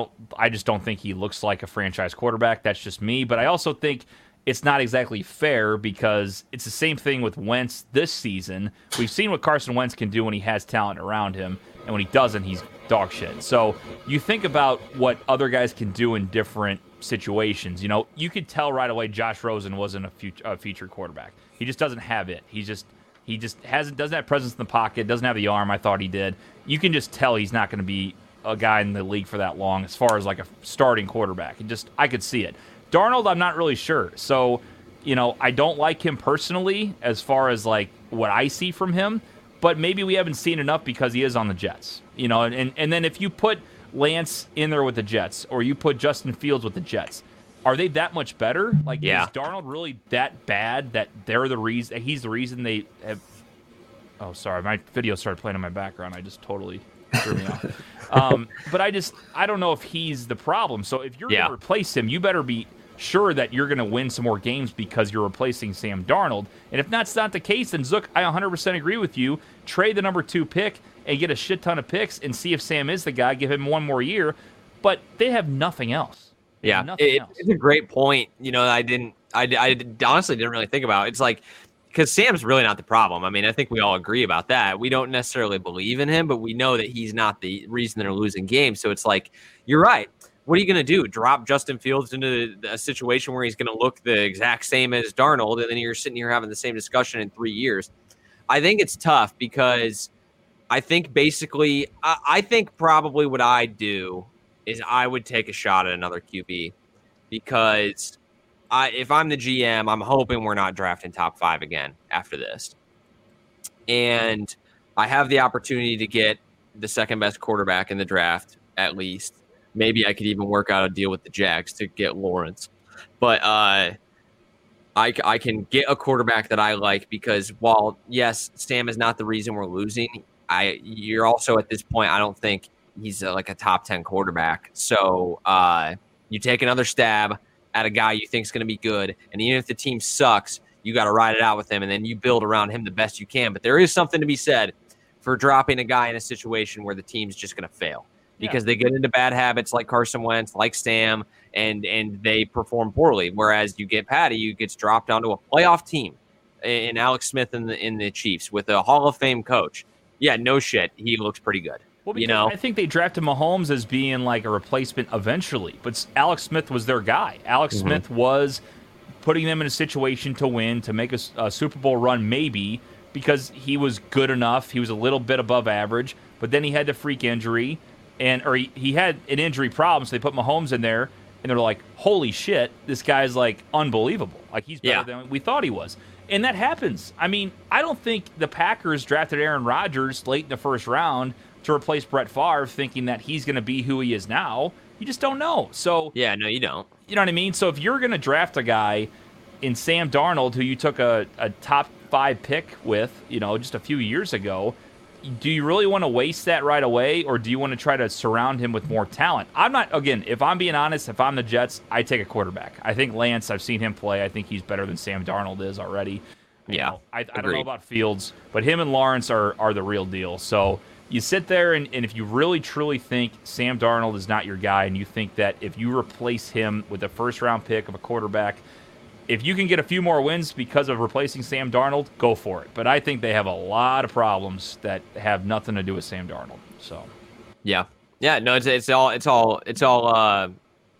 just don't think he looks like a franchise quarterback. That's just me. But I also think it's not exactly fair because it's the same thing with Wentz this season. We've seen what Carson Wentz can do when he has talent around him, and when he doesn't, he's dog shit. So you think about what other guys can do in different situations. You could tell right away Josh Rosen wasn't a featured quarterback. He just doesn't have it. He just doesn't have presence in the pocket, doesn't have the arm I thought he did. You can just tell he's not going to be a guy in the league for that long as far as like a starting quarterback. I could see it. Darnold, I'm not really sure. So, you know, I don't like him personally as far as, like, what I see from him, but maybe we haven't seen enough because he is on the Jets. You know, and then if you put Lance in there with the Jets or you put Justin Fields with the Jets, are they that much better? Like, yeah. Is Darnold really that bad that they're the reason? He's the reason they have... Oh, sorry. My video started playing in my background. I just totally threw me off. But I don't know if he's the problem. So if you're going to replace him, you better be sure that you're going to win some more games because you're replacing Sam Darnold. And if that's not the case, then Zook, I 100% agree with you. Trade the number 2 pick and get a shit ton of picks and see if Sam is the guy. Give him one more year. But they have nothing else. Yeah, it's a great point. You know, I honestly didn't really think about it. It's like, because Sam's really not the problem. I mean, I think we all agree about that. We don't necessarily believe in him, but we know that he's not the reason they're losing games. So it's like, you're right. What are you going to do? Drop Justin Fields into a situation where he's going to look the exact same as Darnold, and then you're sitting here having the same discussion in 3 years. I think it's tough because I think basically – I think probably what I do is I would take a shot at another QB because – if I'm the GM, I'm hoping we're not drafting top 5 again after this. And I have the opportunity to get the second best quarterback in the draft, at least. Maybe I could even work out a deal with the Jags to get Lawrence. But I can get a quarterback that I like because while, yes, Sam is not the reason we're losing, you're also at this point, I don't think he's like a top 10 quarterback. So you take another stab at a guy you think is going to be good. And even if the team sucks, you got to ride it out with him, and then you build around him the best you can. But there is something to be said for dropping a guy in a situation where the team's just going to fail because they get into bad habits like Carson Wentz, like Sam, and they perform poorly. Whereas you get Patty, you gets dropped onto a playoff team in Alex Smith in the Chiefs with a Hall of Fame coach. Yeah, no shit. He looks pretty good. Well, you know, I think they drafted Mahomes as being like a replacement eventually, but Alex Smith was their guy. Alex Smith was putting them in a situation to win, to make a Super Bowl run maybe, because he was good enough. He was a little bit above average, but then he had the freak injury, or he had an injury problem, so they put Mahomes in there, and they're like, holy shit, this guy's like unbelievable. Like he's better than we thought he was. And that happens. I mean, I don't think the Packers drafted Aaron Rodgers late in the first round to replace Brett Favre, thinking that he's going to be who he is now. You just don't know. So yeah, no, you don't. You know what I mean? So if you're going to draft a guy in Sam Darnold, who you took a top 5 pick with, you know, just a few years ago, do you really want to waste that right away, or do you want to try to surround him with more talent? I'm not, again, if I'm being honest, if I'm the Jets, I take a quarterback. I think Lance, I've seen him play. I think he's better than Sam Darnold is already. You know, I don't know about Fields, but him and Lawrence are the real deal. So you sit there, and if you really, truly think Sam Darnold is not your guy, and you think that if you replace him with a first-round pick of a quarterback, if you can get a few more wins because of replacing Sam Darnold, go for it. But I think they have a lot of problems that have nothing to do with Sam Darnold. So, yeah, no, it's all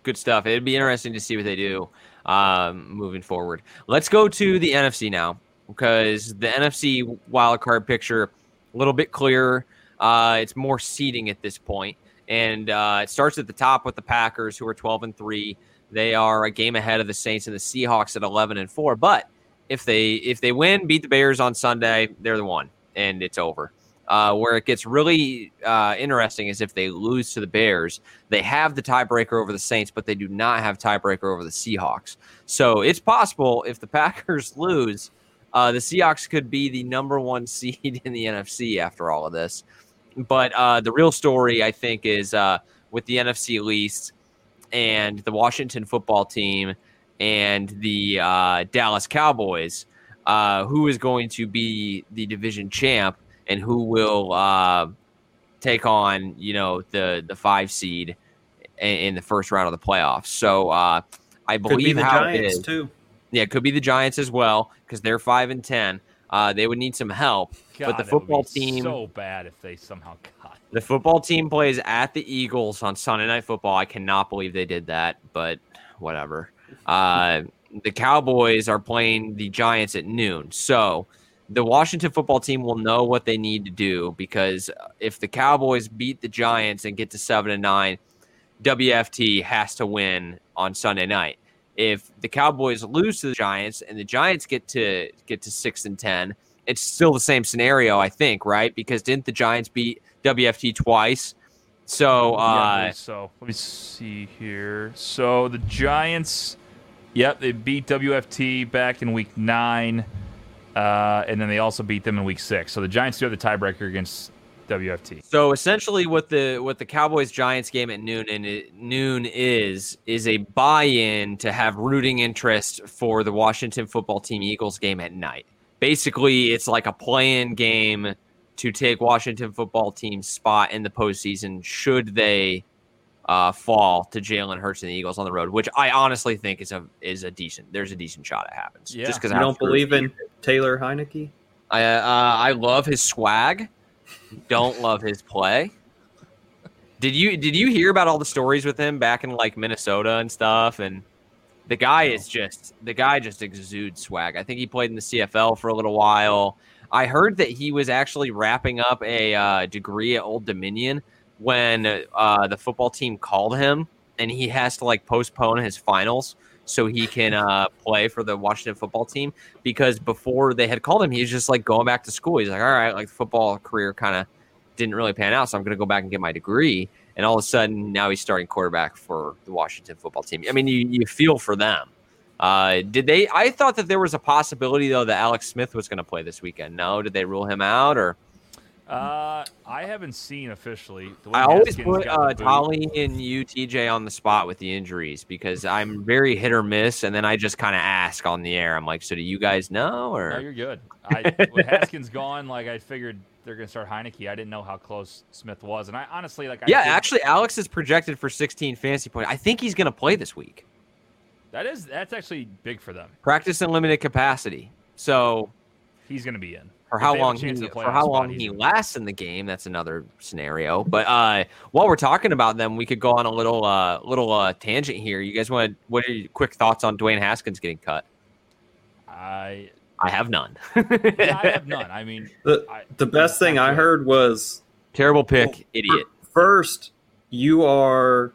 good stuff. It'd be interesting to see what they do moving forward. Let's go to the NFC now, because the NFC wildcard picture a little bit clearer. It's more seeding at this point. And it starts at the top with the Packers, who are 12-3. They are a game ahead of the Saints and the Seahawks at 11-4. But if they win, beat the Bears on Sunday, they're the one, and it's over. Where it gets really interesting is if they lose to the Bears, they have the tiebreaker over the Saints, but they do not have tiebreaker over the Seahawks. So it's possible if the Packers lose, the Seahawks could be the number 1 seed in the NFC after all of this. But the real story, I think, is with the NFC least and the Washington Football Team and the Dallas Cowboys, who is going to be the division champ and who will take on, you know, the 5 seed in the first round of the playoffs. So I believe how it is. Could be the Giants too. Yeah, it could be the Giants as well because they're 5-10. They would need some help. God, but the football team so bad if they somehow got it. The football team plays at the Eagles on Sunday Night Football. I cannot believe they did that, but whatever. The Cowboys are playing the Giants at noon. So the Washington Football Team will know what they need to do, because if the Cowboys beat the Giants and get to 7-9, WFT has to win on Sunday night. If the Cowboys lose to the Giants and the Giants get to 6-10, it's still the same scenario, I think, right? Because didn't the Giants beat WFT twice? So, let me see here. So the Giants, yep, they beat WFT back in week 9, and then they also beat them in week 6. So the Giants do have the tiebreaker against WFT. So essentially, what the Cowboys Giants game at noon is a buy-in to have rooting interest for the Washington Football Team Eagles game at night. Basically, it's like a play-in game to take Washington Football Team's spot in the postseason should they fall to Jalen Hurts and the Eagles on the road, which I honestly think is a decent shot it happens. Yeah. Just because I don't believe in Taylor Heinicke. I love his swag. Don't love his play. Did you hear about all the stories with him back in like Minnesota and stuff? And the guy is just exudes swag. I think he played in the CFL for a little while. I heard that he was actually wrapping up a degree at Old Dominion when the football team called him, and he has to like postpone his finals so he can play for the Washington Football Team, because before they had called him, he was just like going back to school. He's like, all right, like the football career kind of didn't really pan out, so I'm going to go back and get my degree. And all of a sudden, now he's starting quarterback for the Washington Football Team. I mean, you feel for them. Did they? I thought that there was a possibility, though, that Alex Smith was going to play this weekend. No, did they rule him out? Or I haven't seen officially. I always put Tali and you, TJ, on the spot with the injuries because I'm very hit or miss, and then I just kind of ask on the air. I'm like, so do you guys know? Or? No, you're good. With Haskins gone, like I figured they're going to start Heinicke. I didn't know how close Smith was, and I honestly actually, Alex is projected for 16 fantasy points. I think he's going to play this week. That's actually big for them. Practice in limited capacity, so he's going to be in. For how long he lasts in the game, that's another scenario. But while we're talking about them, we could go on a little tangent here. You guys want? What are your quick thoughts on Dwayne Haskins getting cut? I have none. Yeah, I have none. I mean, the best thing I heard was terrible pick, idiot. First, you are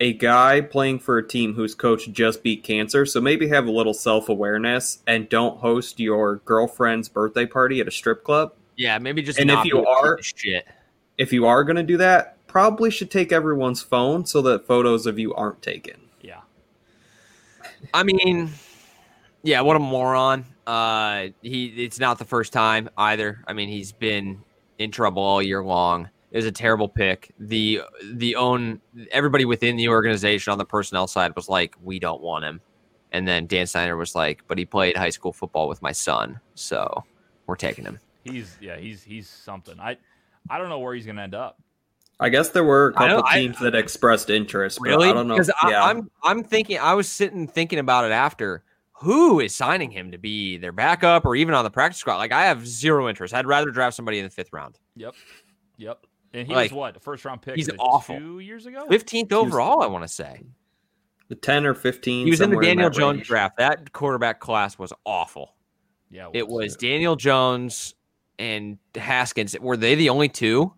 a guy playing for a team whose coach just beat cancer, so maybe have a little self-awareness and don't host your girlfriend's birthday party at a strip club. Yeah, maybe just. And if you are going to do that, probably should take everyone's phone so that photos of you aren't taken. Yeah. I mean, yeah, what a moron. It's not the first time either. I mean, he's been in trouble all year long. Is a terrible pick. Everybody within the organization on the personnel side was like, we don't want him. And then Dan Snyder was like, but he played high school football with my son, so we're taking him. He's something. I don't know where he's gonna end up. I guess there were a couple teams that expressed interest, but really? I don't know. Because I was thinking about it after. Who is signing him to be their backup or even on the practice squad? Like I have zero interest. I'd rather draft somebody in the 5th round. Yep. And he was what? The first round pick? He's awful. 2 years ago? 15th overall, I want to say. The 10 or 15. He was in the Daniel Jones draft. That quarterback class was awful. Yeah. It was Daniel Jones and Haskins. Were they the only two?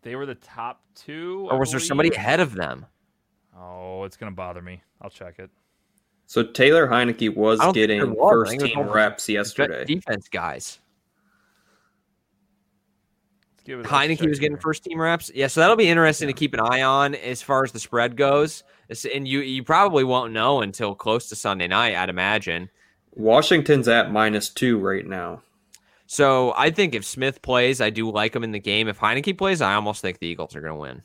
They were the top two. Or was there somebody ahead of them? Oh, it's going to bother me. I'll check it. So Taylor Heinicke was getting first team reps yesterday. Defense guys. Heinicke was getting first team reps. Yeah, so that'll be interesting to keep an eye on as far as the spread goes. And you probably won't know until close to Sunday night, I'd imagine. Washington's at -2 right now. So I think if Smith plays, I do like him in the game. If Heinicke plays, I almost think the Eagles are going to win.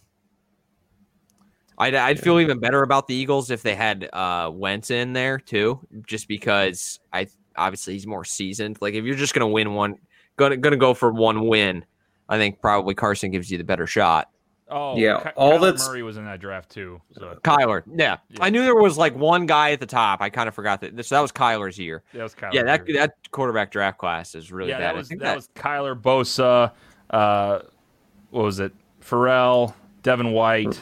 I'd feel even better about the Eagles if they had Wentz in there too, just because obviously he's more seasoned. Like if you're just going to win one, going to go for one win, I think probably Carson gives you the better shot. Oh, yeah. Kyler Murray was in that draft too. So. Kyler, yeah. I knew there was like one guy at the top. I kind of forgot that. So that was Kyler's year. That was Kyler. Yeah, that quarterback draft class is really bad. That was Kyler, Bosa, what was it? Ferrell, Devin White,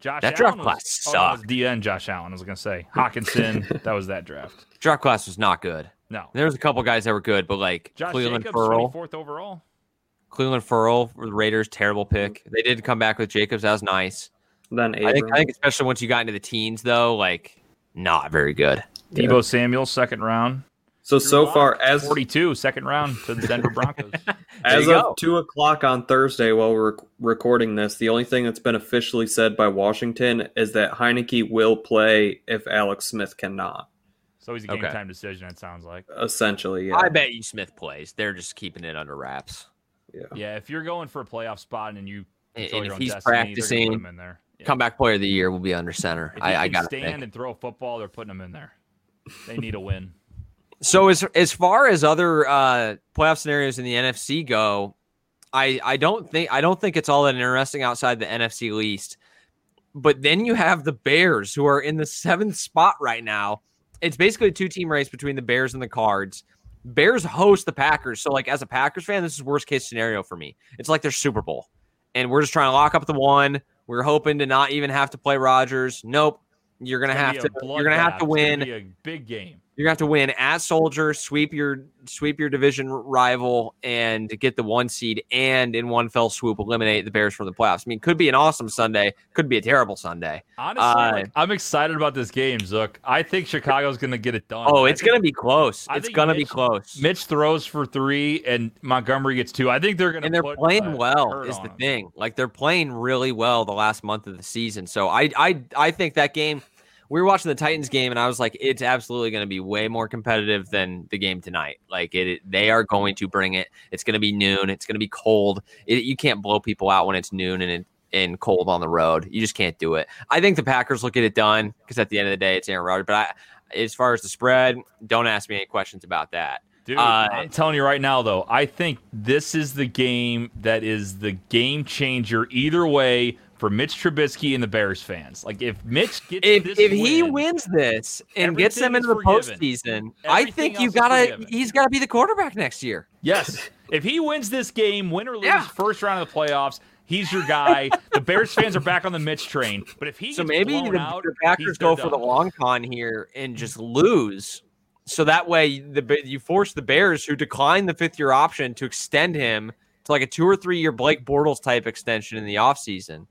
Josh. That draft class sucked. DN Josh Allen. I was gonna say Hawkinson. That was that draft. Draft class was not good. No, there was a couple guys that were good, but like Josh Cleveland Jacobs, Ferrell, 24th overall. Cleveland Ferrell, Raiders, terrible pick. They did come back with Jacobs. That was nice. Then I think especially once you got into the teens, though, like not very good. Debo Samuel, second round. So far, as 42, second round to the Denver Broncos. As of 2 o'clock on Thursday while we're recording this, the only thing that's been officially said by Washington is that Heinicke will play if Alex Smith cannot. So he's a game-time decision, it sounds like. Essentially, yeah. I bet you Smith plays. They're just keeping it under wraps. Yeah, if you're going for a playoff spot and you control your own destiny, practicing, put him in there. Yeah. Comeback player of the year will be under center. I got to stand and throw a football, they're putting him in there. They need a win. So as far as other playoff scenarios in the NFC go, I don't think it's all that interesting outside the NFC least. But then you have the Bears, who are in the 7th spot right now. It's basically a 2-team race between the Bears and the Cards. Bears host the Packers, so like as a Packers fan, this is worst case scenario for me. It's like their Super Bowl, and we're just trying to lock up the one. We're hoping to not even have to play Rodgers. Nope, you're gonna have to win. It's gonna be a big game. You're gonna have to win at Soldier, sweep your division rival, and get the 1 seed, and in one fell swoop eliminate the Bears from the playoffs. I mean, could be an awesome Sunday, could be a terrible Sunday. Honestly, I'm excited about this game, Zook. I think Chicago's gonna get it done. Oh, it's gonna be close. It's gonna be close. Mitch throws for 3, and Montgomery gets 2. I think they're gonna. And they're playing well is the thing. Like they're playing really well the last month of the season. So I think that game. We were watching the Titans game, and I was like, it's absolutely going to be way more competitive than the game tonight. Like, they are going to bring it. It's going to be noon. It's going to be cold. You can't blow people out when it's noon and cold on the road. You just can't do it. I think the Packers will get it done because at the end of the day, it's Aaron Rodgers. But as far as the spread, don't ask me any questions about that. Dude, I'm telling you right now, though, I think this is the game that is the game changer either way for Mitch Trubisky and the Bears fans. Like if Mitch gets he wins this and gets them into the postseason, I think he's got to be the quarterback next year. Yes. If he wins this game, win or lose, first round of the playoffs, he's your guy. The Bears fans are back on the Mitch train. But if he the Packers go for the long con here and just lose. So that way you force the Bears, who declined the 5th-year option, to extend him to like a 2- or 3-year Blake Bortles type extension in the offseason.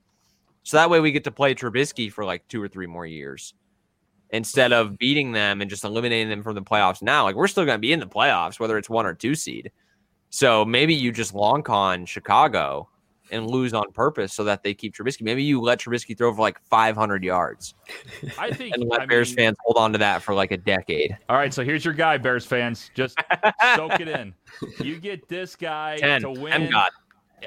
So that way we get to play Trubisky for like 2 or 3 more years instead of beating them and just eliminating them from the playoffs now. Like we're still going to be in the playoffs, whether it's 1 or 2 seed. So maybe you just long con Chicago and lose on purpose so that they keep Trubisky. Maybe you let Trubisky throw for like 500 yards. I think and let Bears fans hold on to that for like a decade. All right, so here's your guy, Bears fans. Just soak it in. You get this guy to win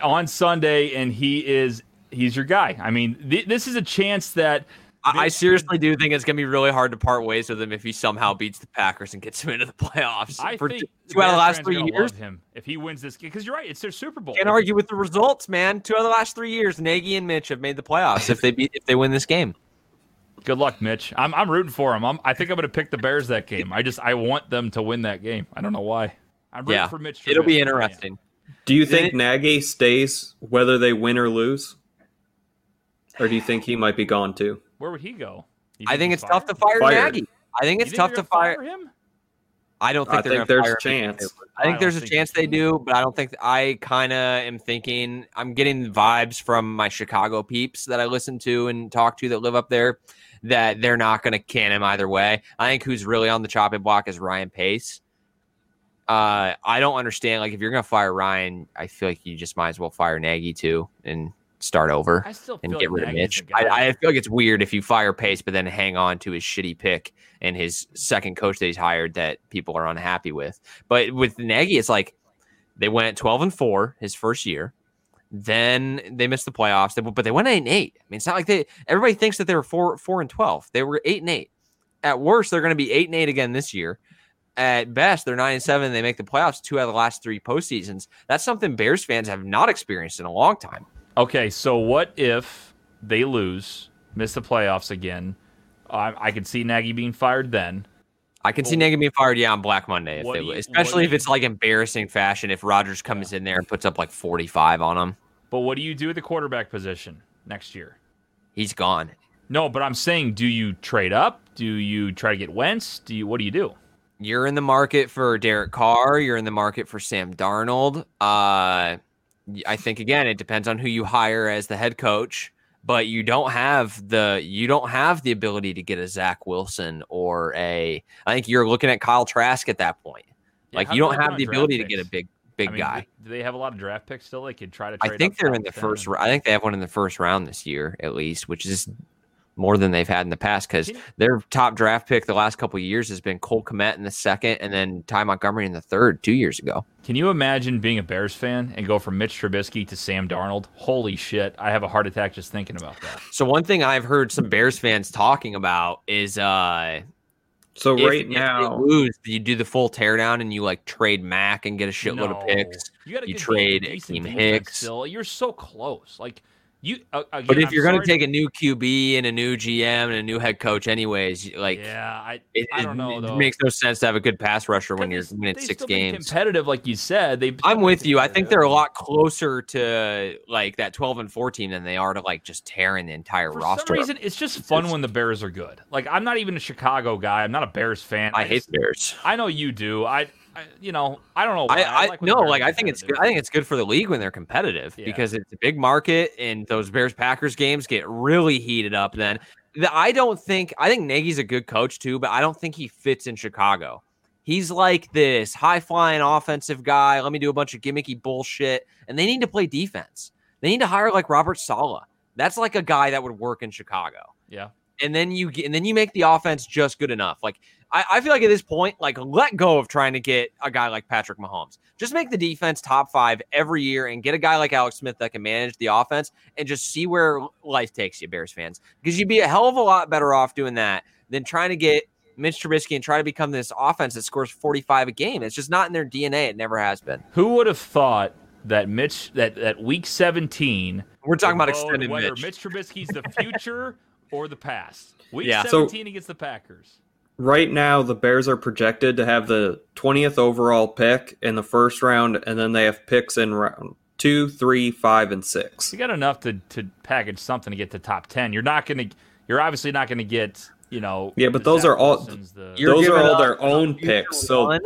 on Sunday, and he's your guy. I mean, this is a chance that I seriously do think it's going to be really hard to part ways with him if he somehow beats the Packers and gets him into the playoffs. I for think 2 out of the last 3 years. Him if he wins this game, because you're right, it's their Super Bowl. Can't argue with the results, man. 2 out of the last 3 years, Nagy and Mitch have made the playoffs if they win this game. Good luck, Mitch. I'm rooting for him. I think I'm going to pick the Bears that game. I want them to win that game. I don't know why. I'm rooting for Mitch. It'll be interesting. Do you think Nagy stays whether they win or lose? Or do you think he might be gone too? Where would he go? I think it's tough to fire Nagy. I think it's tough to fire him. I don't think there's a chance. I think there's a chance they do, but I don't think I kind of am thinking. I'm getting vibes from my Chicago peeps that I listen to and talk to that live up there that they're not going to can him either way. I think who's really on the chopping block is Ryan Pace. I don't understand. Like if you're going to fire Ryan, I feel like you just might as well fire Nagy too and start over and get rid of Mitch. I feel like it's weird if you fire Pace, but then hang on to his shitty pick and his second coach that he's hired that people are unhappy with. But with Nagy, it's like they went 12-4 his first year. Then they missed the playoffs, but they went 8-8. I mean, it's not like everybody thinks that they were 4-12. They were 8-8. At worst, they're going to be 8-8 again this year. At best, they're 9-7. They make the playoffs 2 out of the last 3 postseasons. That's something Bears fans have not experienced in a long time. Okay, so what if they lose, miss the playoffs again? I could see Nagy being fired then. I can see Nagy being fired, on Black Monday, if especially if it's like embarrassing fashion, if Rodgers comes in there and puts up like 45 on him. But what do you do at the quarterback position next year? He's gone. No, but I'm saying, do you trade up? Do you try to get Wentz? What do you do? You're in the market for Derek Carr. You're in the market for Sam Darnold. I think, again, it depends on who you hire as the head coach. but you don't have the ability to get a Zach Wilson or I think you're looking at Kyle Trask at that point. Yeah, like you don't have the ability to get a big guy. Do they have a lot of draft picks still? They could try to trade. I think they're in the first round. I think they have one in the first round this year at least, which is more than they've had in the past because their top draft pick the last couple of years has been Cole Kmet in the second and then Ty Montgomery in the third 2 years ago. Can you imagine being a Bears fan and go from Mitch Trubisky to Sam Darnold? Holy shit, I have a heart attack just thinking about that. So one thing I've heard some Bears fans talking about is if they lose, you do the full teardown and you like trade Mac and get a shitload of picks. You trade Akeem Hicks. Still. You're so close. Like if you're going to take a new QB and a new GM and a new head coach anyways, I don't know, though. It makes no sense to have a good pass rusher when you're winning six games. Competitive, like you said. I'm with you. I think they're a lot closer to like that 12-14 than they are to like just tearing the entire roster. For some reason, it's just fun when the Bears are good. Like I'm not even a Chicago guy. I'm not a Bears fan. I hate Bears. I know you do. I don't know. I think it's good. I think it's good for the league when they're competitive because it's a big market and those Bears Packers games get really heated up. Then I think Nagy's a good coach too, but I don't think he fits in Chicago. He's like this high flying offensive guy. Let me do a bunch of gimmicky bullshit. And they need to play defense. They need to hire like Robert Saleh. That's like a guy that would work in Chicago. Yeah. And then you make the offense just good enough. Like I feel like at this point, like let go of trying to get a guy like Patrick Mahomes. Just make the defense top 5 every year and get a guy like Alex Smith that can manage the offense and just see where life takes you, Bears fans. Because you'd be a hell of a lot better off doing that than trying to get Mitch Trubisky and try to become this offense that scores 45 a game. It's just not in their DNA. It never has been. Who would have thought that Mitch that week 17? We're talking about extended whether Mitch Trubisky's the future or the past. Week 17 against the Packers. Right now, the Bears are projected to have the 20th overall pick in the first round, and then they have picks in round 2, 3, 5, and 6. You got enough to package something to get to top 10. You're obviously not going to get. Yeah, but those are all. Those are all their own picks. So.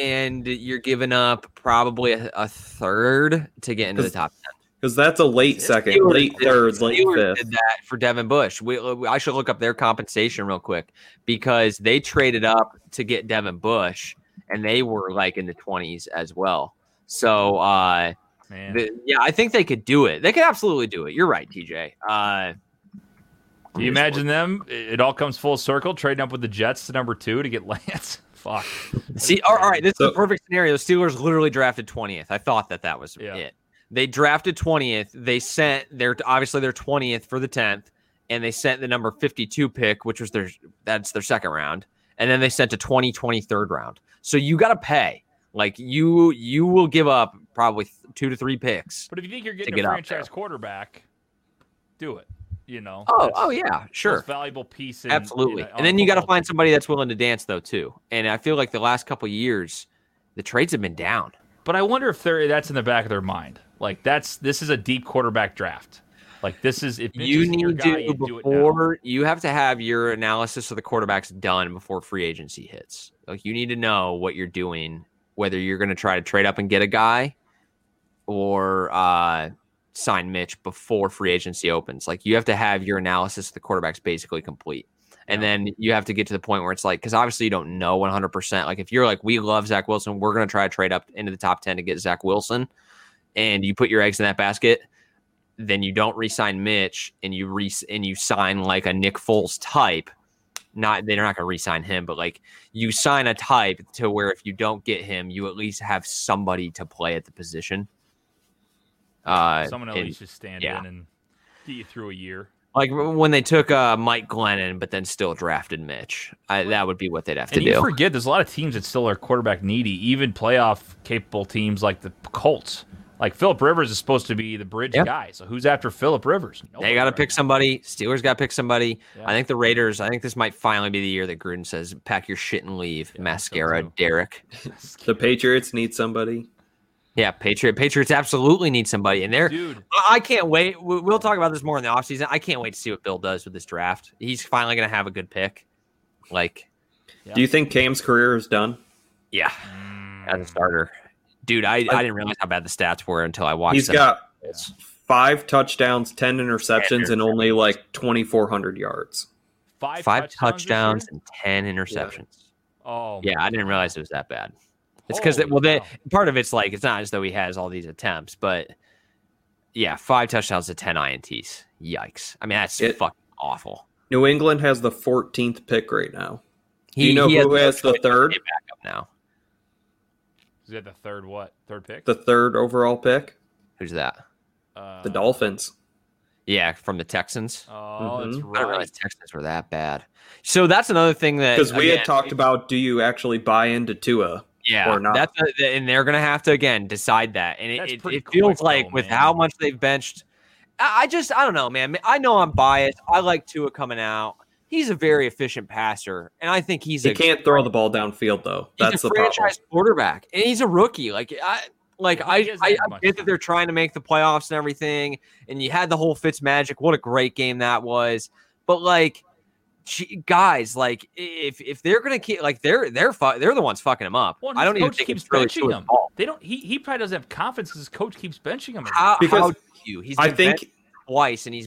And you're giving up probably a third to get into the top 10. Because that's a late second, late third, late fifth. Did that for Devin Bush. I should look up their compensation real quick because they traded up to get Devin Bush, and they were like in the 20s as well. So, I think they could do it. They could absolutely do it. You're right, TJ. Do you imagine them? It all comes full circle, trading up with the Jets to number 2 to get Lance. Fuck. See, all right, this is the perfect scenario. The Steelers literally drafted 20th. I thought that was it. They drafted 20th. They sent their 20th for the 10th, and they sent the number 52 pick, which was their second round, and then they sent a 23rd round. So you got to pay. Like you will give up probably 2 to 3 picks. But if you think you're getting a franchise quarterback, do it. Yeah, sure. Valuable piece. Absolutely. And then you got to find somebody that's willing to dance though too. And I feel like the last couple of years, the trades have been down. But I wonder if that's in the back of their mind. Like this is a deep quarterback draft. Like this is if you need to before you have to have your analysis of the quarterbacks done before free agency hits. Like you need to know what you're doing, whether you're going to try to trade up and get a guy, or sign Mitch before free agency opens. Like you have to have your analysis of the quarterbacks basically complete. And then you have to get to the point where it's like, because obviously you don't know 100%. Like if you're like, we love Zach Wilson, we're going to try to trade up into the top 10 to get Zach Wilson, and you put your eggs in that basket, then you don't re-sign Mitch and you sign like a Nick Foles type. They're not going to re-sign him, but like you sign a type to where if you don't get him, you at least have somebody to play at the position. Someone at least just stand in and get you through a year. Like when they took Mike Glennon, but then still drafted Mitch. That would be what they'd have to do. You forget there's a lot of teams that still are quarterback needy, even playoff-capable teams like the Colts. Like Phillip Rivers is supposed to be the bridge guy, so who's after Phillip Rivers? They got to pick somebody. Steelers got to pick somebody. Yeah. I think this might finally be the year that Gruden says, pack your shit and leave, mascara, Derek. The Patriots need somebody. Yeah, Patriots absolutely need somebody in there. Dude. I can't wait. We'll talk about this more in the offseason. I can't wait to see what Bill does with this draft. He's finally going to have a good pick. Like, do you think Cam's career is done? Yeah, as a starter. Dude, I didn't realize how bad the stats were until I watched them. He's got 5 touchdowns, 10 interceptions, and only like 2,400 yards. Five touchdowns and 10 interceptions. Yeah. Oh, yeah. I didn't realize it was that bad. It's because, well, part of it's like, it's not as though he has all these attempts, but yeah, 5 touchdowns to 10 INTs. Yikes. I mean, that's fucking awful. New England has the 14th pick right now. Do you know who has the third? Backup now. Is that the third what? Third pick? The third overall pick. Who's that? The Dolphins. Yeah, from the Texans. Oh, that's right. I didn't realize Texans were that bad. So that's another thing that... Because we had talked about, do you actually buy into Tua or not? And they're going to have to, again, decide that. And it feels like with how much they've benched... I don't know, man. I know I'm biased. I like Tua coming out. He's a very efficient passer, and I think he can't throw the ball downfield, though. That's the problem. He's a franchise quarterback, and he's a rookie. I get that they're trying to make the playoffs and everything, and you had the whole Fitzmagic. What a great game that was! But guys, if they're gonna keep they're the ones fucking him up. Well, I don't even think he's benching him. They don't. He probably doesn't have confidence because his coach keeps benching him. How do you? I think twice, and he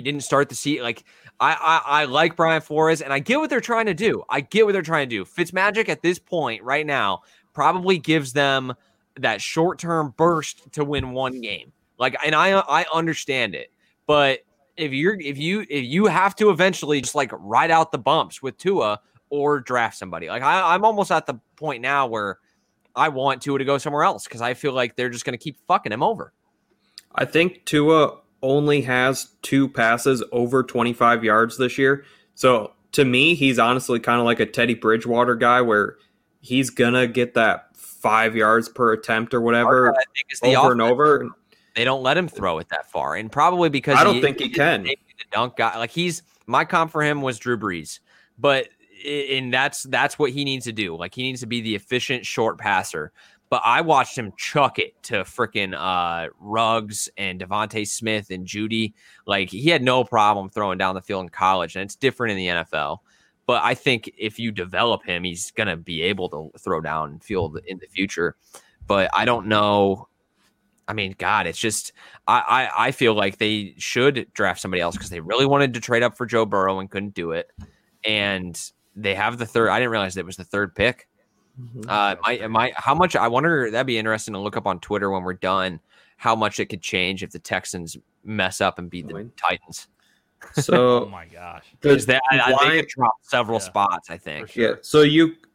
didn't start the season. I like Brian Flores, and I get what they're trying to do. Fitzmagic at this point right now probably gives them that short-term burst to win one game. And I understand it, but if you have to eventually just ride out the bumps with Tua or draft somebody, I'm almost at the point now where I want Tua to go somewhere else because I feel like they're just going to keep fucking him over. I think Tua only has 2 passes over 25 yards this year. So to me, he's honestly kind of like a Teddy Bridgewater guy where he's going to get that 5 yards per attempt or whatever over and over. They don't let him throw it that far. And probably because I don't think he can. The dunk guy. My comp for him was Drew Brees. But that's what he needs to do. He needs to be the efficient short passer. But I watched him chuck it to freaking Ruggs and Devontae Smith and Judy. He had no problem throwing down the field in college, and it's different in the NFL. But I think if you develop him, he's going to be able to throw down field in the future. But I don't know. I mean, God, it's just I feel like they should draft somebody else because they really wanted to trade up for Joe Burrow and couldn't do it. And they have the third. I didn't realize it was the third pick. How much? I wonder. That'd be interesting to look up on Twitter when we're done. How much it could change if the Texans mess up and beat the Titans. So, oh my gosh, because they could drop several spots. I think. Sure. Yeah. So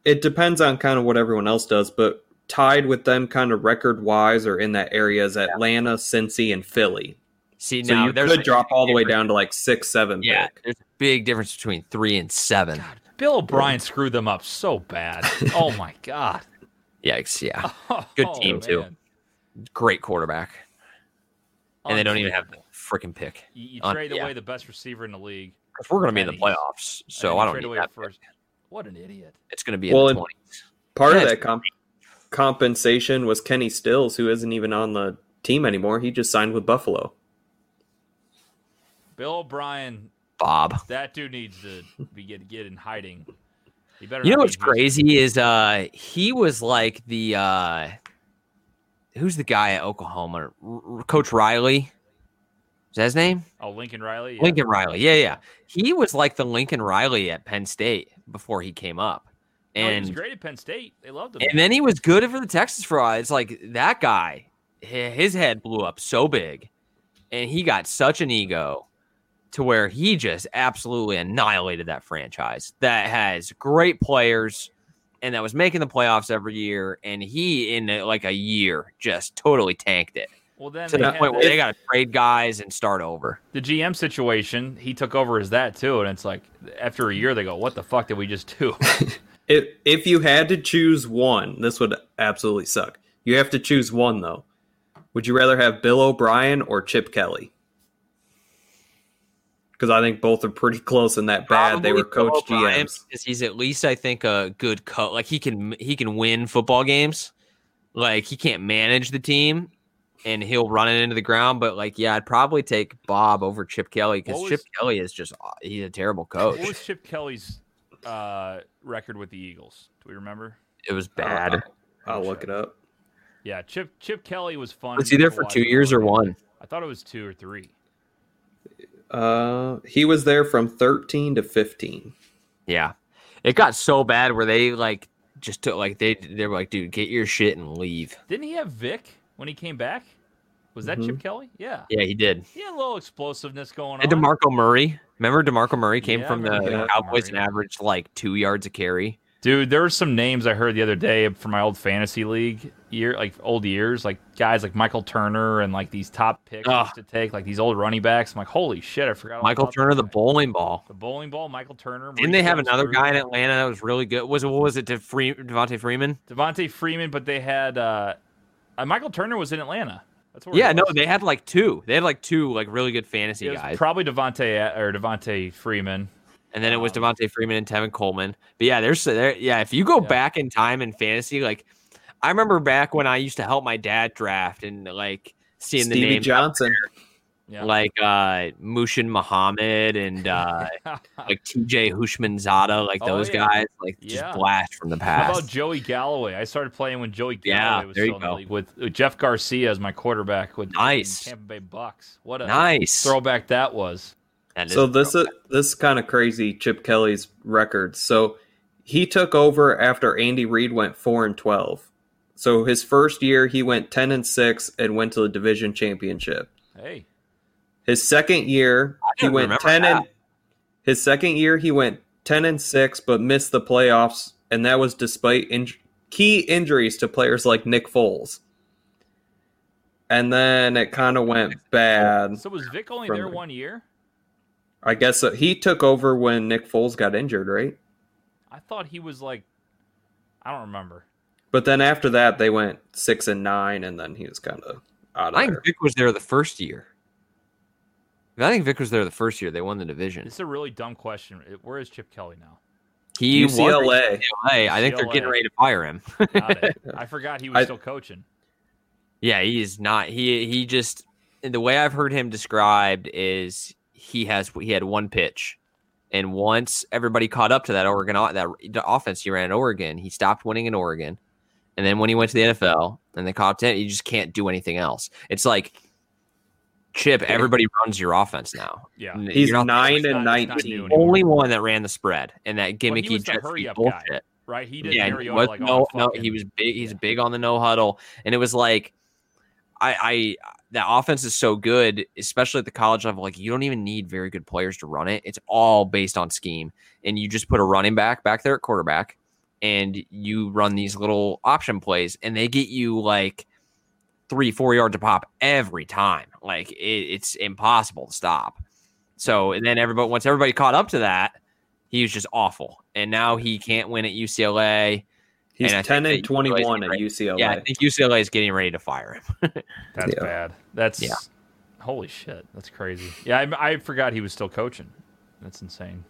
it depends on kind of what everyone else does, but tied with them, kind of record wise, or in that area is Atlanta, Cincy, and Philly. See, so now you could drop all the way down to 6, 7. Yeah, pick. There's a big difference between 3 and 7. God. Bill O'Brien screwed them up so bad. Oh, my God. Yikes, yeah. Good team, too. Great quarterback. And they don't even have the freaking pick. You trade away the best receiver in the league. Because we're going to be in the playoffs, so I don't need that. What an idiot. It's going to be in the 20s. Part of that compensation was Kenny Stills, who isn't even on the team anymore. He just signed with Buffalo. Bill O'Brien... Bob. That dude needs to get in hiding. You know what's crazy is he was like the who's the guy at Oklahoma? Coach Riley. Is that his name? Oh, Lincoln Riley. Yeah. Lincoln Riley. Yeah. He was like the Lincoln Riley at Penn State before he came up. And he was great at Penn State. They loved him. And then he was good for the Texas Frogs. It's like that guy, his head blew up so big and he got such an ego to where he just absolutely annihilated that franchise that has great players and that was making the playoffs every year. And he, in a year, just totally tanked it. Well, then to the point where they got to trade guys and start over. The GM situation, he took over as that too. And it's like after a year, they go, what the fuck did we just do? If you had to choose one, this would absolutely suck. You have to choose one, though. Would you rather have Bill O'Brien or Chip Kelly? Because I think both are pretty close in that bad. Probably they were coach GMs. He's at least, I think, a good coach. He can win football games. He can't manage the team, and he'll run it into the ground. But I'd probably take Bob over Chip Kelly because Chip Kelly is he's a terrible coach. What was Chip Kelly's record with the Eagles? Do we remember? It was bad. I'll look it up. Yeah, Chip Kelly was fun. Was he there for 2 years or one? I thought it was 2 or 3. He was there from 13 to 15. Yeah. It got so bad where they like just took like they were like, dude, get your shit and leave. Didn't he have Vic when he came back? Was that Chip Kelly? Yeah. Yeah, he did. He had a little explosiveness going on. And DeMarco Murray. Remember DeMarco Murray came from the Cowboys and averaged like 2 yards a carry. Dude, there were some names I heard the other day from my old fantasy league old years, like guys like Michael Turner and like these top picks to take, like these old running backs. I'm like, holy shit, I forgot. Michael Turner, the bowling ball. The bowling ball, Michael Turner. Didn't they have another guy in Atlanta that was really good? What was it, Devontae Freeman? Devontae Freeman, but they had Michael Turner was in Atlanta. That's where they had like two. They had like two like really good fantasy guys. Probably Devontae Freeman. And then it was Devontae Freeman and Tevin Coleman. But yeah, if you go back in time in fantasy, like I remember back when I used to help my dad draft and like seeing Stevie the name Johnson, like Mushin Muhammad and like TJ Hushmanzada, like those guys, like just blast from the past. How about Joey Galloway? I started playing when Joey Galloway was still in the league with Jeff Garcia as my quarterback with the Tampa Bay Bucks. What a nice throwback that was. So this is kind of crazy, Chip Kelly's record. So he took over after Andy Reid went 4-12. So his first year, he went 10-6 and went to the division championship. Hey, his second year, he went 10 that. And his second year, he went 10-6, but missed the playoffs. And that was despite key injuries to players like Nick Foles. And then it kind of went bad. So was Vic only there 1 year? I guess he took over when Nick Foles got injured, right? I thought he was like, I don't remember. But then after that, they went 6-9, and then he was kind of out of there. I think Vic was there the first year. They won the division. It's a really dumb question. Where is Chip Kelly now? He was UCLA. I think they're getting ready to fire him. Got it. I forgot he was still coaching. Yeah, he's not. He just, the way I've heard him described is, He had one pitch, and once everybody caught up to that offense he ran in Oregon, he stopped winning in Oregon, and then when he went to the NFL and they caught up to him, you just can't do anything else. It's like, Chip, everybody runs your offense now. Yeah, he's 9-19. Only one that ran the spread and that gimmicky jet bullshit. Guy, right? He didn't he was big. He's big on the no huddle, and it was like, that offense is so good, especially at the college level. Like, you don't even need very good players to run it. It's all based on scheme. And you just put a running back there at quarterback, and you run these little option plays, and they get you like 3-4 yards a pop every time. Like, it's impossible to stop. So, and then once everybody caught up to that, he was just awful. And now he can't win at UCLA. He's 10-21 at UCLA. Yeah, I think UCLA is getting ready to fire him. That's bad. That's holy shit. That's crazy. Yeah, I forgot he was still coaching. That's insane.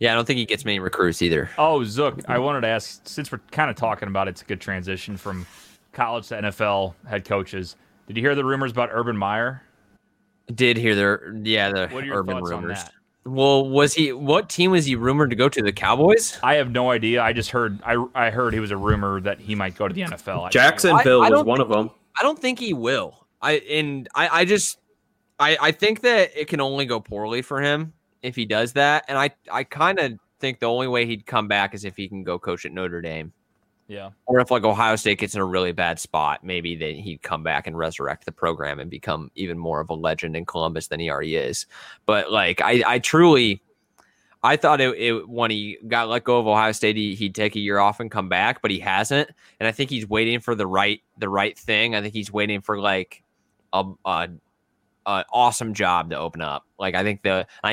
Yeah, I don't think he gets many recruits either. Oh, Zook, I wanted to ask, since we're kind of talking about it, it's a good transition from college to NFL head coaches. Did you hear the rumors about Urban Meyer? Did hear the what are your Urban rumors? On that? Well, what team was he rumored to go to? The Cowboys? I have no idea. I just heard I heard he was a rumor that he might go to the NFL. Jacksonville was one of them. I don't think he will. I think that it can only go poorly for him if he does that. And I kind of think the only way he'd come back is if he can go coach at Notre Dame. Yeah. Or if like Ohio State gets in a really bad spot, maybe then he'd come back and resurrect the program and become even more of a legend in Columbus than he already is. But like I thought it when he got let go of Ohio State, he'd take a year off and come back, but he hasn't. And I think he's waiting for the right thing. I think he's waiting for like an awesome job to open up. Like I think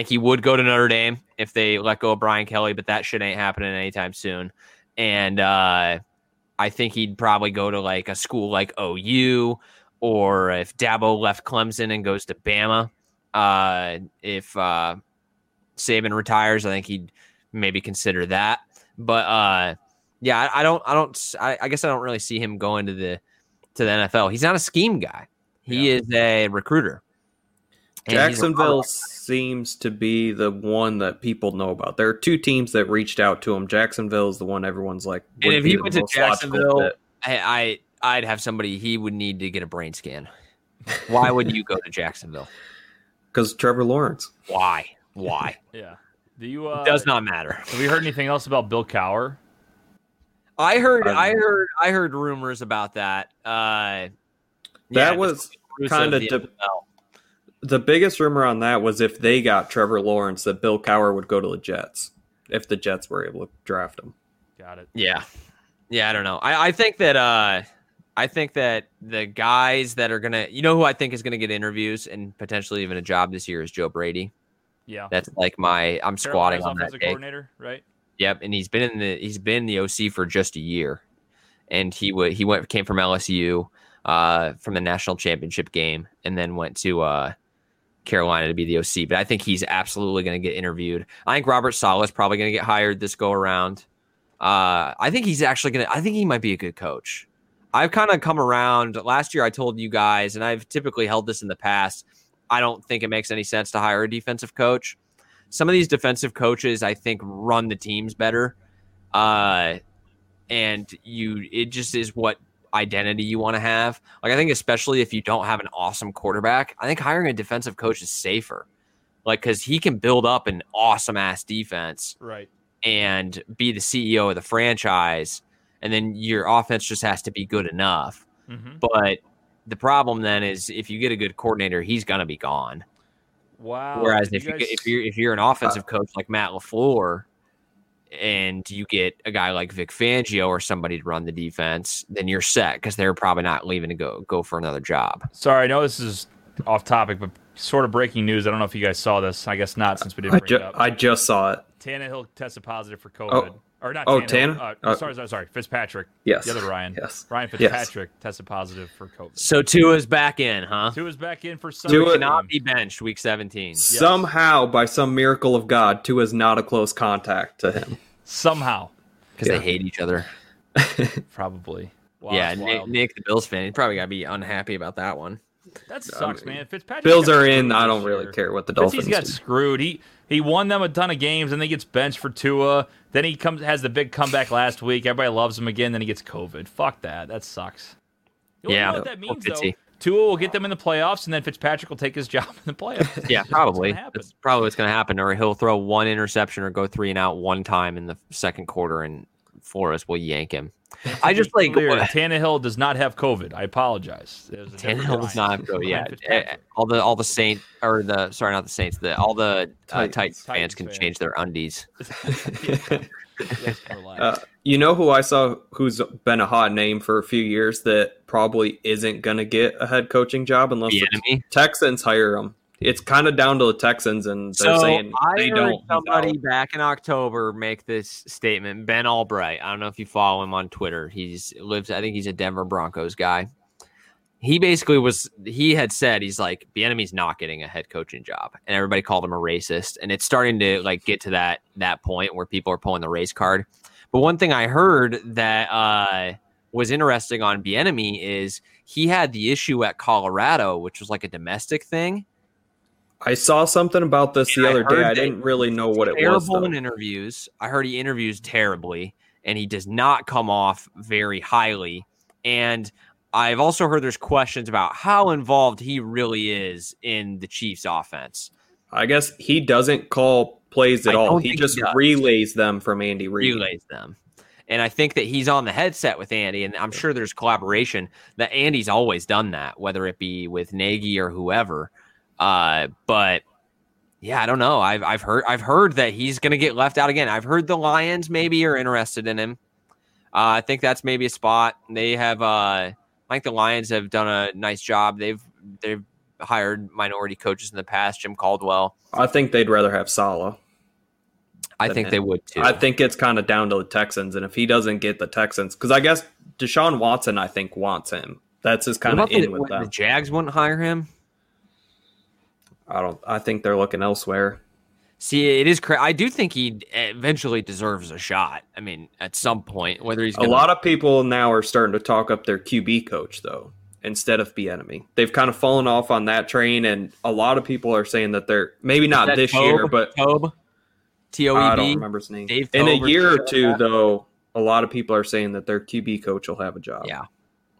he would go to Notre Dame if they let go of Brian Kelly, but that shit ain't happening anytime soon. And I think he'd probably go to like a school like OU, or if Dabo left Clemson and goes to Bama, if Saban retires, I think he'd maybe consider that. But I guess I don't really see him going to the NFL. He's not a scheme guy. He is a recruiter. Jacksonville seems to be the one that people know about. There are two teams that reached out to him. Jacksonville is the one everyone's like. And if he went to Jacksonville, I'd have somebody. He would need to get a brain scan. Why would you go to Jacksonville? Because Trevor Lawrence. Why? Yeah. Do you? It does not matter. Have you heard anything else about Bill Cowher? I heard rumors about that. That was kind of the biggest rumor on that was if they got Trevor Lawrence, that Bill Cowher would go to the Jets if the Jets were able to draft him. Got it. Yeah. I don't know. I think that the guys that are gonna, you know, who I think is gonna get interviews and potentially even a job this year is Joe Brady. Yeah, that's like I'm squatting on that. As a coordinator, right? Yep, and he's been in the OC for just a year, and he came from LSU, from the national championship game, and then went to Carolina to be the OC. But I think he's absolutely going to get interviewed. I think Robert Saleh is probably going to get hired this go around. I think he's actually going to. I think he might be a good coach. I've kind of come around. Last year, I told you guys, and I've typically held this in the past. I don't think it makes any sense to hire a defensive coach. Some of these defensive coaches, I think, run the teams better. It just is what identity you want to have. Like, I think especially if you don't have an awesome quarterback, I think hiring a defensive coach is safer. Like, because he can build up an awesome-ass defense, right, and be the CEO of the franchise, and then your offense just has to be good enough. Mm-hmm. But the problem then is if you get a good coordinator, he's going to be gone. Wow. Whereas if you're an offensive coach like Matt LaFleur and you get a guy like Vic Fangio or somebody to run the defense, then you're set because they're probably not leaving to go for another job. Sorry, I know this is off topic, but sort of breaking news. I don't know if you guys saw this. I guess not since we didn't bring it up. I just saw it. Tannehill tested positive for COVID. Sorry, Fitzpatrick. Yes. The other Ryan. Yes. Ryan Fitzpatrick tested positive for COVID. So Tua's back in, huh? Tua's back in for some reason. Tua cannot be benched week 17. Yes. Somehow, by some miracle of God, Tua's not a close contact to him. Somehow. Because they hate each other. Probably. Wow, yeah, Nick, the Bills fan, he probably got to be unhappy about that one. That sucks, man. Fitzpatrick. Bills are in. I don't really care what the Dolphins do. He got screwed. He won them a ton of games, and then he gets benched for Tua. Then he has the big comeback last week. Everybody loves him again. Then he gets COVID. Fuck that. That sucks. You know what that means, though. Tua will get them in the playoffs, and then Fitzpatrick will take his job in the playoffs. Yeah, probably. That's probably what's going to happen. Or he'll throw one interception or go 3-and-out one time in the second quarter, and Flores will yank him. I just like Tannehill does not have COVID. I apologize. Tannehill does not have COVID. Yeah, all the Saints or the sorry, not the Saints. All the Titans fans can change their undies. You know who I saw who's been a hot name for a few years that probably isn't going to get a head coaching job unless the Texans hire him. It's kind of down to the Texans, and they're saying they don't. Somebody back in October make this statement. Ben Albright, I don't know if you follow him on Twitter. I think he's a Denver Broncos guy. He basically had said he's like Bieniemy's not getting a head coaching job, and everybody called him a racist. And it's starting to like get to that point where people are pulling the race card. But one thing I heard that was interesting on Bieniemy is he had the issue at Colorado, which was like a domestic thing. I saw something about this the other day. I didn't really know what it was. Terrible in interviews. I heard he interviews terribly, and he does not come off very highly. And I've also heard there's questions about how involved he really is in the Chiefs' offense. I guess he doesn't call plays at all. He just relays them from Andy Reid. And I think that he's on the headset with Andy, and I'm sure there's collaboration. That Andy's always done that, whether it be with Nagy or whoever. But yeah, I don't know. I've heard that he's going to get left out again. I've heard the Lions maybe are interested in him. I think that's maybe a spot. They have, I think the Lions have done a nice job. They've hired minority coaches in the past, Jim Caldwell. I think they'd rather have Saleh. I think they would too. I think it's kind of down to the Texans. And if he doesn't get the Texans, cause I guess Deshaun Watson, I think wants him. That's his kind of in with that. The Jags wouldn't hire him. I think they're looking elsewhere. See, it is. I do think he eventually deserves a shot. I mean, at some point, whether he's a lot of people now are starting to talk up their QB coach though, instead of Bieniemy. They've kind of fallen off on that train, and a lot of people are saying that they're maybe not this year, but Toeb. I don't remember his name. In a year or two, though, a lot of people are saying that their QB coach will have a job. Yeah.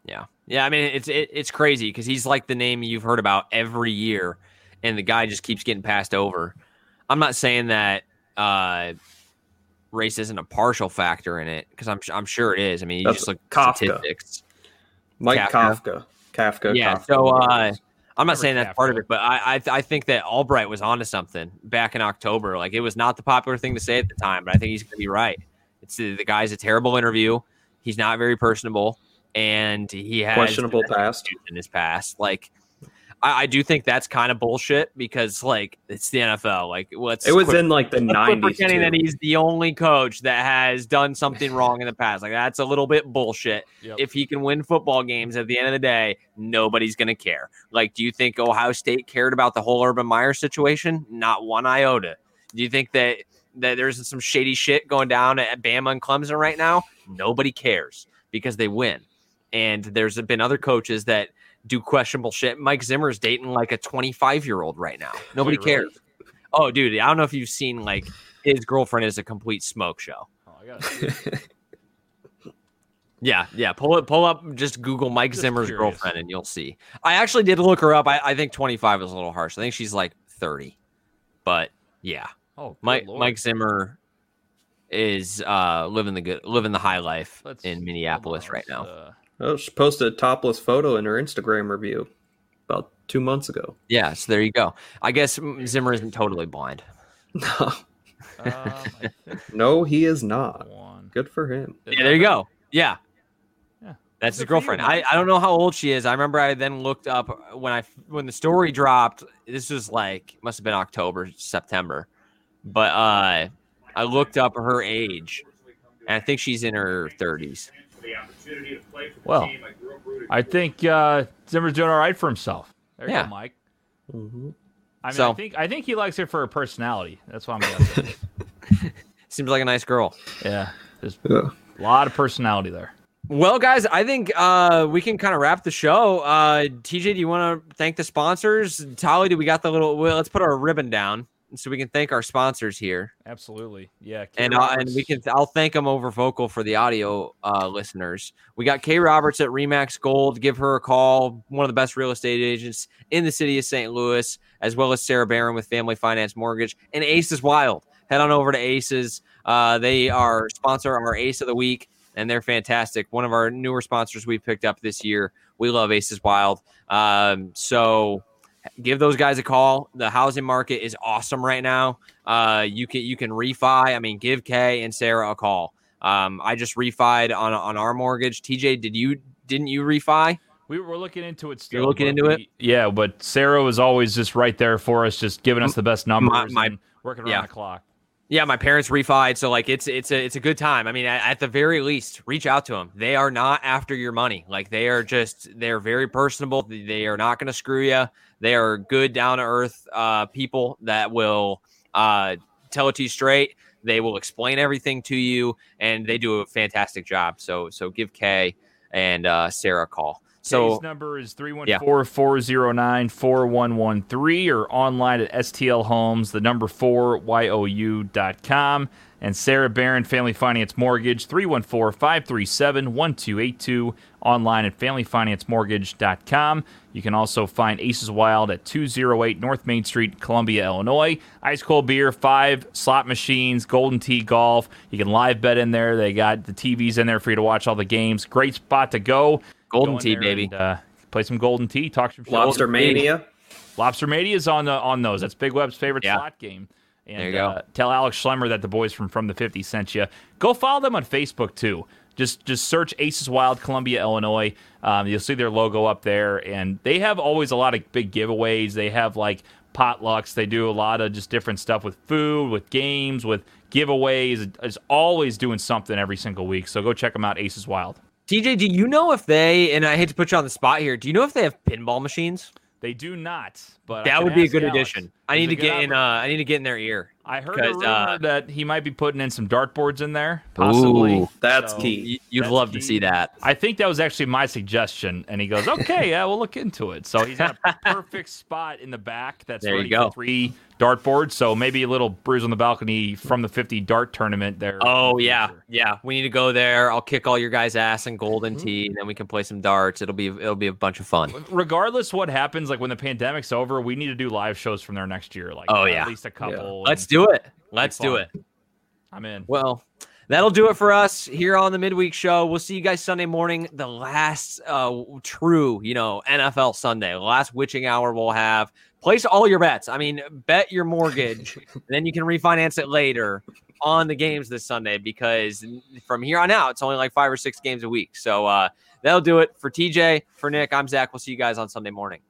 Yeah. I mean, it's crazy because he's like the name you've heard about every year, and the guy just keeps getting passed over. I'm not saying that race isn't a partial factor in it, because I'm sure it is. I mean, you just look at statistics. Mike Kafka. Yeah. Kafka. So I'm not saying that's part of it, but I think that Albright was onto something back in October. Like, it was not the popular thing to say at the time, but I think he's going to be right. It's the guy's a terrible interview. He's not very personable, and he has questionable past in his past. Like, I do think that's kind of bullshit because, like, it's the NFL. Like, in like the '90s. Pretending that he's the only coach that has done something wrong in the past. Like, that's a little bit bullshit. Yep. If he can win football games, at the end of the day, nobody's gonna care. Like, do you think Ohio State cared about the whole Urban Meyer situation? Not one iota. Do you think that there's some shady shit going down at Bama and Clemson right now? Nobody cares because they win. And there's been other coaches that do questionable shit. Mike Zimmer's dating like a 25-year-old right now. Nobody cares. Really? Oh, dude, I don't know if you've seen, like, his girlfriend is a complete smoke show. Oh, I got it. Yeah. Pull up. Just Google Mike Zimmer's girlfriend, and you'll see. I actually did look her up. I think 25 is a little harsh. I think she's like 30. But yeah. Oh, Mike Zimmer is living the high life in Minneapolis right now. Oh, she posted a topless photo in her Instagram review about 2 months ago. Yeah, so there you go. I guess Zimmer isn't totally blind. No. No, he is not. Good for him. Yeah, there you go. Yeah. That's his girlfriend. I don't know how old she is. I remember I then looked up when the story dropped. This was like, must have been October, September. But I looked up her age, and I think she's in her 30s. Well, I think Zimmer's doing all right for himself. There you go, Mike. Mm-hmm. I mean, I think he likes her for her personality. That's why I'm guessing. Seems like a nice girl. Yeah, there's a lot of personality there. Well, guys, I think we can kind of wrap the show. TJ, do you want to thank the sponsors? Tali, do we got the little? Well, let's put our ribbon down so we can thank our sponsors here. Absolutely. Yeah. I'll thank them over vocal for the audio listeners. We got Kay Roberts at Remax Gold. Give her a call. One of the best real estate agents in the city of St. Louis, as well as Sarah Barron with Family Finance Mortgage and Aces Wild. Head on over to Aces. They are sponsor our Ace of the Week, and they're fantastic. One of our newer sponsors we picked up this year. We love Aces Wild. So give those guys a call. The housing market is awesome right now. You can refi. I mean, give Kay and Sarah a call. I just refied on our mortgage. TJ, didn't you refi? We were looking into it still. You're looking into it? Yeah, but Sarah was always just right there for us, just giving us the best numbers and working around the clock. Yeah, my parents refied, so like it's a good time. I mean, at the very least, reach out to them. They are not after your money. Like, they're very personable. They are not going to screw you. They are good, down to earth people that will tell it to you straight. They will explain everything to you, and they do a fantastic job. So give Kay and Sarah a call. So Kay's number is 314-409-4113 or online at STLHomes, the number 4YOU.com. And Sarah Barron, Family Finance Mortgage, 314-537-1282, online at familyfinancemortgage.com. You can also find Aces Wild at 208 North Main Street, Columbia, Illinois. Ice cold beer, 5 slot machines, Golden Tee Golf. You can live bet in there. They got the TVs in there for you to watch all the games. Great spot to go. Golden Tee, baby. And, play some Golden Tee. Talk some Lobster Mania. Lobster Mania is on those. That's Big Web's favorite slot game. And there you go. Tell Alex Schlemmer that the boys from the 50 sent you. Go follow them on Facebook too. Just search Aces Wild Columbia, Illinois. You'll see their logo up there, and they have always a lot of big giveaways. They have like potlucks. They do a lot of just different stuff with food, with games, with giveaways. It's always doing something every single week. So go check them out, Aces Wild. TJ, do you know if they, and I hate to put you on the spot here, do you know if they have pinball machines? They do not, but that would be a good addition. I need to get in their ear. I heard a rumor that he might be putting in some dartboards in there, possibly. Ooh, that's key. You'd love to see that. I think that was actually my suggestion, and he goes, okay, yeah, we'll look into it. So he's got a perfect spot in the back. That's there ready you go. For 3 dartboards, so maybe a little bruise on the balcony from the 50 dart tournament there. Oh, yeah, yeah. We need to go there. I'll kick all your guys' ass in golden tee, and then we can play some darts. It'll be a bunch of fun. Regardless what happens, like when the pandemic's over, we need to do live shows from there next year. Like, oh, yeah. At least a couple. Yeah. Let's do it. Let's do it. I'm in. Well, that'll do it for us here on the midweek show. We'll see you guys Sunday morning, the last true, NFL Sunday, last witching hour we'll have. Place all your bets. I mean, bet your mortgage, and then you can refinance it later on the games this Sunday, because from here on out, it's only like 5 or 6 games a week. So that'll do it for TJ, for Nick. I'm Zach. We'll see you guys on Sunday morning.